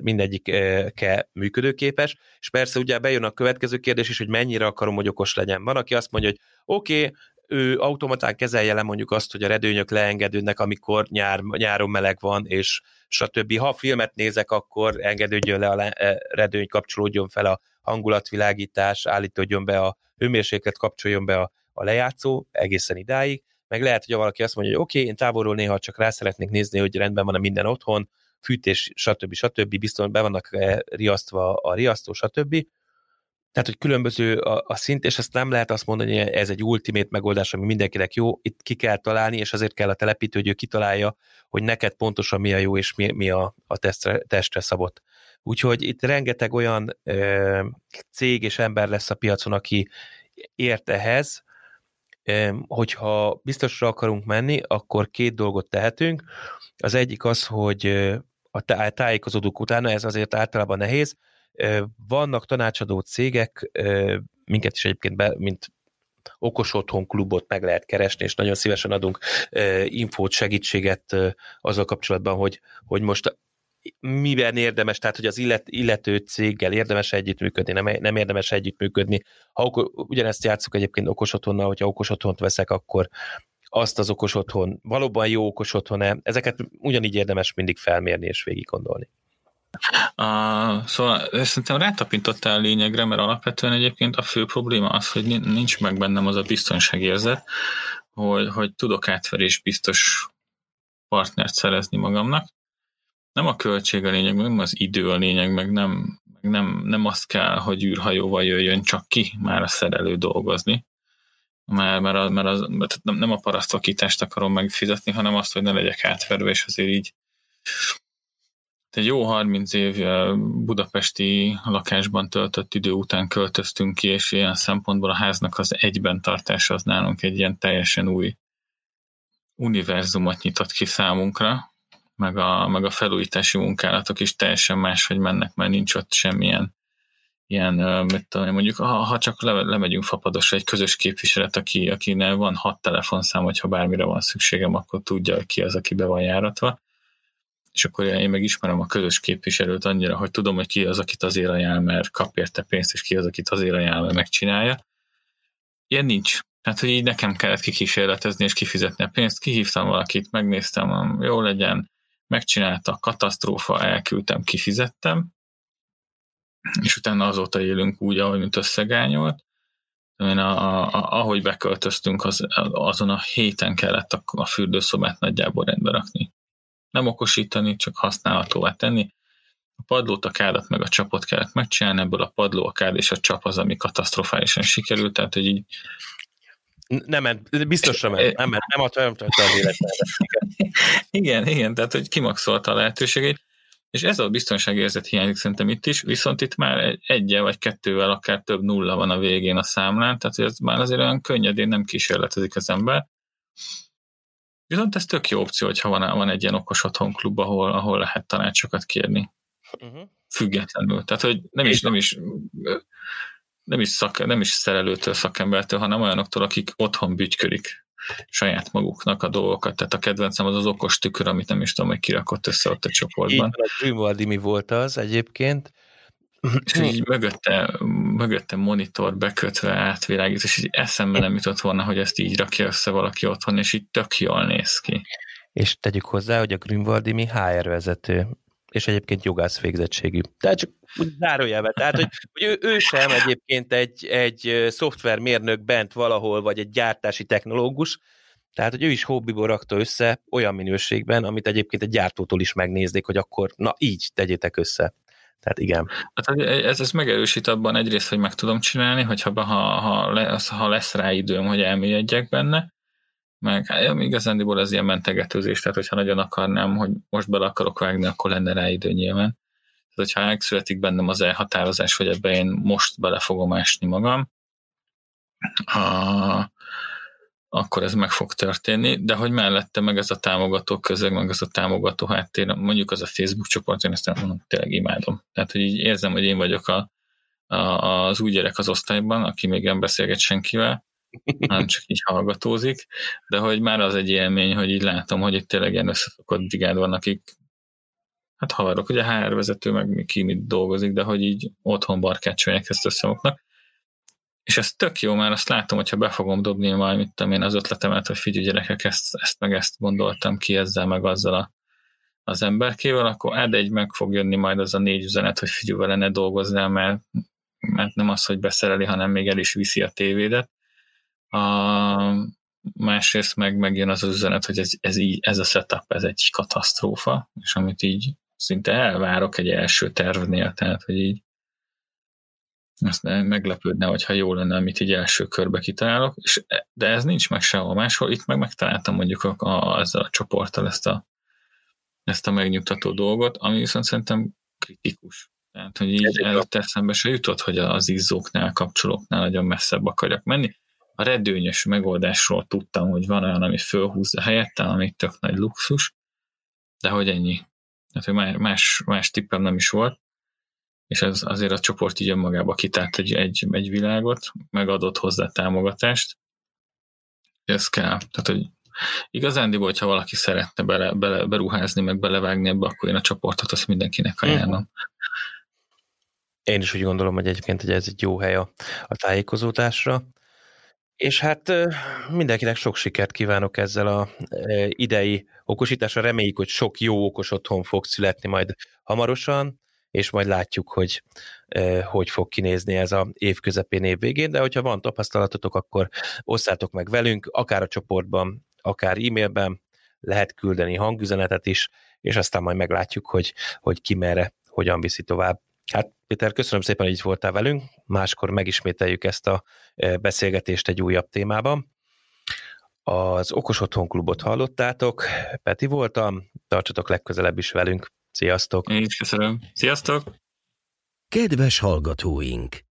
mindegyike működőképes, és persze ugye bejön a következő kérdés is, hogy mennyire akarom, hogy okos legyen. Van, aki azt mondja, hogy oké, ő automatán kezelje le mondjuk azt, hogy a redőnyök leengedődnek, amikor nyáron meleg van, és stb. Ha filmet nézek, akkor engedődjön le a redőny, kapcsolódjon fel a hangulatvilágítás, állítódjon be a hőmérséklet, kapcsoljon be a lejátszó egészen idáig. Meg lehet, hogy valaki azt mondja, hogy oké, én távolról néha csak rá szeretnék nézni, hogy rendben van a minden otthon, fűtés, stb. Biztos be vannak riasztva a riasztó, stb. Tehát, hogy különböző a szint, és ezt nem lehet azt mondani, hogy ez egy ultimate megoldás, ami mindenkinek jó, itt ki kell találni, és azért kell a telepítő, hogy ő kitalálja, hogy neked pontosan mi a jó, és mi a testre szabott. Úgyhogy itt rengeteg olyan cég és ember lesz a piacon, aki ért ehhez, hogyha biztosra akarunk menni, akkor két dolgot tehetünk. Az egyik az, hogy a tájékozódunk utána, ez azért általában nehéz. Vannak tanácsadó cégek, minket is egyébként, mint Okos Otthon Klubot meg lehet keresni, és nagyon szívesen adunk infót, segítséget azzal kapcsolatban, hogy most miben érdemes, tehát hogy az illető céggel érdemes együttműködni, nem érdemes együttműködni. Ugyanezt játszuk egyébként Okos Otthonnal, hogyha Okos Otthont veszek, akkor azt az Okos Otthon, valóban jó Okos Otthon-e, ezeket ugyanígy érdemes mindig felmérni és végig gondolni. Szóval szerintem rátapintottál a lényegre, mert alapvetően egyébként a fő probléma az, hogy nincs meg bennem az a biztonságérzet, hogy tudok átverés biztos partnert szerezni magamnak. Nem a költség a lényeg, nem az idő a lényeg, meg nem azt kell, hogy űrhajóval jöjjön csak ki már a szerelő dolgozni. Mert nem a parasztvakítást akarom megfizetni, hanem azt, hogy ne legyek átverve, és azért így egy jó 30 év budapesti lakásban töltött idő után költöztünk ki, és ilyen szempontból a háznak az egyben tartása az nálunk egy ilyen teljesen új univerzumot nyitott ki számunkra, meg a felújítási munkálatok is teljesen máshogy mennek, mert nincs ott semmilyen ilyen, mit tudom, mondjuk, ha csak lemegyünk fapadosra, egy közös képviselet, akinek van 6 telefonszám, hogyha bármire van szükségem, akkor tudja, ki az, aki be van járatva. És akkor én meg ismerem a közös képviselőt annyira, hogy tudom, hogy ki az, akit azért ajánl, mert kap érte pénzt, és ki az, akit azért ajánl, mert megcsinálja. Ilyen nincs. Tehát, hogy így nekem kellett kikísérletezni, és kifizetni a pénzt. Kihívtam valakit, megnéztem, jó legyen, megcsinálta, katasztrófa, elküldtem, kifizettem, és utána azóta élünk úgy, ahogy mint összegányolt. Ahogy beköltöztünk, azon a héten kellett a fürdőszobát nagyjából rendbe rakni. Nem okosítani, csak használhatóvá tenni. A padlót, a kádat, meg a csapot kellett megcsinálni, ebből a padló, a kád és a csap az, ami katasztrofálisan sikerült, tehát, hogy így... Nem adta az életben. Igen, tehát, hogy kimaxolta a lehetőségét, és ez a biztonságérzet hiányzik szerintem itt is, viszont itt már egyel vagy kettővel akár több nulla van a végén a számlán, tehát ez már azért olyan könnyedén nem kísérletezik az ember. Viszont ez tök jó opció, hogyha van egy ilyen Okos Otthon Klub, ahol lehet tanácsokat kérni. Uh-huh. Függetlenül. Tehát, hogy nem is szerelőtől, szakembertől, hanem olyanoktól, akik otthon bütykölik saját maguknak a dolgokat. Tehát a kedvencem az okos tükör, amit nem is tudom, hogy kirakott össze ott a csoportban. Így, a Grünwaldi mi volt az egyébként. És így mögötte monitor bekötve átvilágít, és így eszembe nem jutott volna, hogy ezt így rakja össze valaki otthon, és így tök jól néz ki. És tegyük hozzá, hogy a Grünwaldi mi HR vezető, és egyébként jogász végzettségű. Tehát csak zárójelben, tehát hogy ő sem egyébként egy szoftvermérnök bent valahol, vagy egy gyártási technológus, tehát, hogy ő is hobbiból rakta össze olyan minőségben, amit egyébként egy gyártótól is megnéznék, hogy akkor na így tegyétek össze. Tehát igen. Hát ez megerősít abban egyrészt, hogy meg tudom csinálni, ha lesz rá időm, hogy elmélyedjek benne, meg igazándiból az ilyen mentegetőzés, tehát hogyha nagyon akarnám, hogy most bele akarok vágni, akkor lenne rá idő nyilván. Tehát hogyha megszületik bennem az elhatározás, hogy ebbe én most bele fogom ásni magam, akkor ez meg fog történni, de hogy mellette meg ez a támogató közeg, meg ez a támogató háttér, mondjuk az a Facebook csoport, én ezt mondom, tényleg imádom. Tehát, hogy így érzem, hogy én vagyok az új gyerek az osztályban, aki még nem beszélget senkivel, hanem csak így hallgatózik, de hogy már az egy élmény, hogy így látom, hogy itt tényleg ilyen összeszokott brigád van, akik hát havarok, ugye HR vezető, meg ki mit dolgozik, de hogy így otthon barkácsolják ezt összemoknak. És ez tök jó, mert azt látom, hogyha be fogom dobni majd, mit tudom én, az ötletemet, hogy figyelj gyerekek, ezt meg ezt gondoltam ki ezzel meg azzal az emberkével, akkor egy meg fog jönni majd az a 4 üzenet, hogy figyelj vele, ne dolgozzál, mert nem az, hogy beszereli, hanem még el is viszi a tévédet. Másrészt meg megjön az üzenet, hogy ez a setup, ez egy katasztrófa, és amit így szinte elvárok egy első tervnél, tehát, hogy így Azt meglepődne, hogyha jó lenne, amit így első körbe kitalálok, és, de ez nincs meg sehol máshol. Itt meg megtaláltam mondjuk ezzel a csoporttal ezt a megnyugtató dolgot, ami viszont szerintem kritikus. Tehát, hogy így előtte eszembe se jutott, hogy az izzóknál, kapcsolóknál nagyon messzebb akarjak menni. A redőnyös megoldásról tudtam, hogy van olyan, ami fölhúzza helyette, ami tök nagy luxus, de hogy ennyi. Tehát más tippem nem is volt, és ez, azért a csoport így önmagába kitárt egy világot, megadott hozzá támogatást. Ez kell. Tehát, hogy igazándiból, hogyha valaki szeretne beruházni, meg belevágni ebbe, akkor én a csoportot azt mindenkinek ajánlom. Én is úgy gondolom, hogy egyébként hogy ez egy jó hely a tájékozódásra. És hát mindenkinek sok sikert kívánok ezzel az idei okosításra. Reméljük, hogy sok jó okos otthon fog születni majd hamarosan, és majd látjuk, hogy hogy fog kinézni ez a év közepén, év végén, de hogyha van tapasztalatotok, akkor osszátok meg velünk, akár a csoportban, akár e-mailben, lehet küldeni hangüzenetet is, és aztán majd meglátjuk, hogy ki merre, hogyan viszi tovább. Hát Péter, köszönöm szépen, hogy itt voltál velünk, máskor megismételjük ezt a beszélgetést egy újabb témában. Az Okos Otthon Klubot hallottátok, Peti voltam, tartsatok legközelebb is velünk. Sziasztok! Én is köszönöm. Sziasztok! Kedves hallgatóink!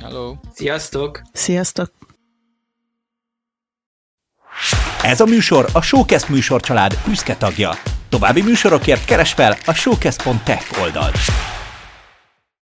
Hello. Sziasztok! Sziasztok! Ez a műsor a Showcast műsorcsalád büszke tagja. További műsorokért keresd fel a showcast.tech oldalt.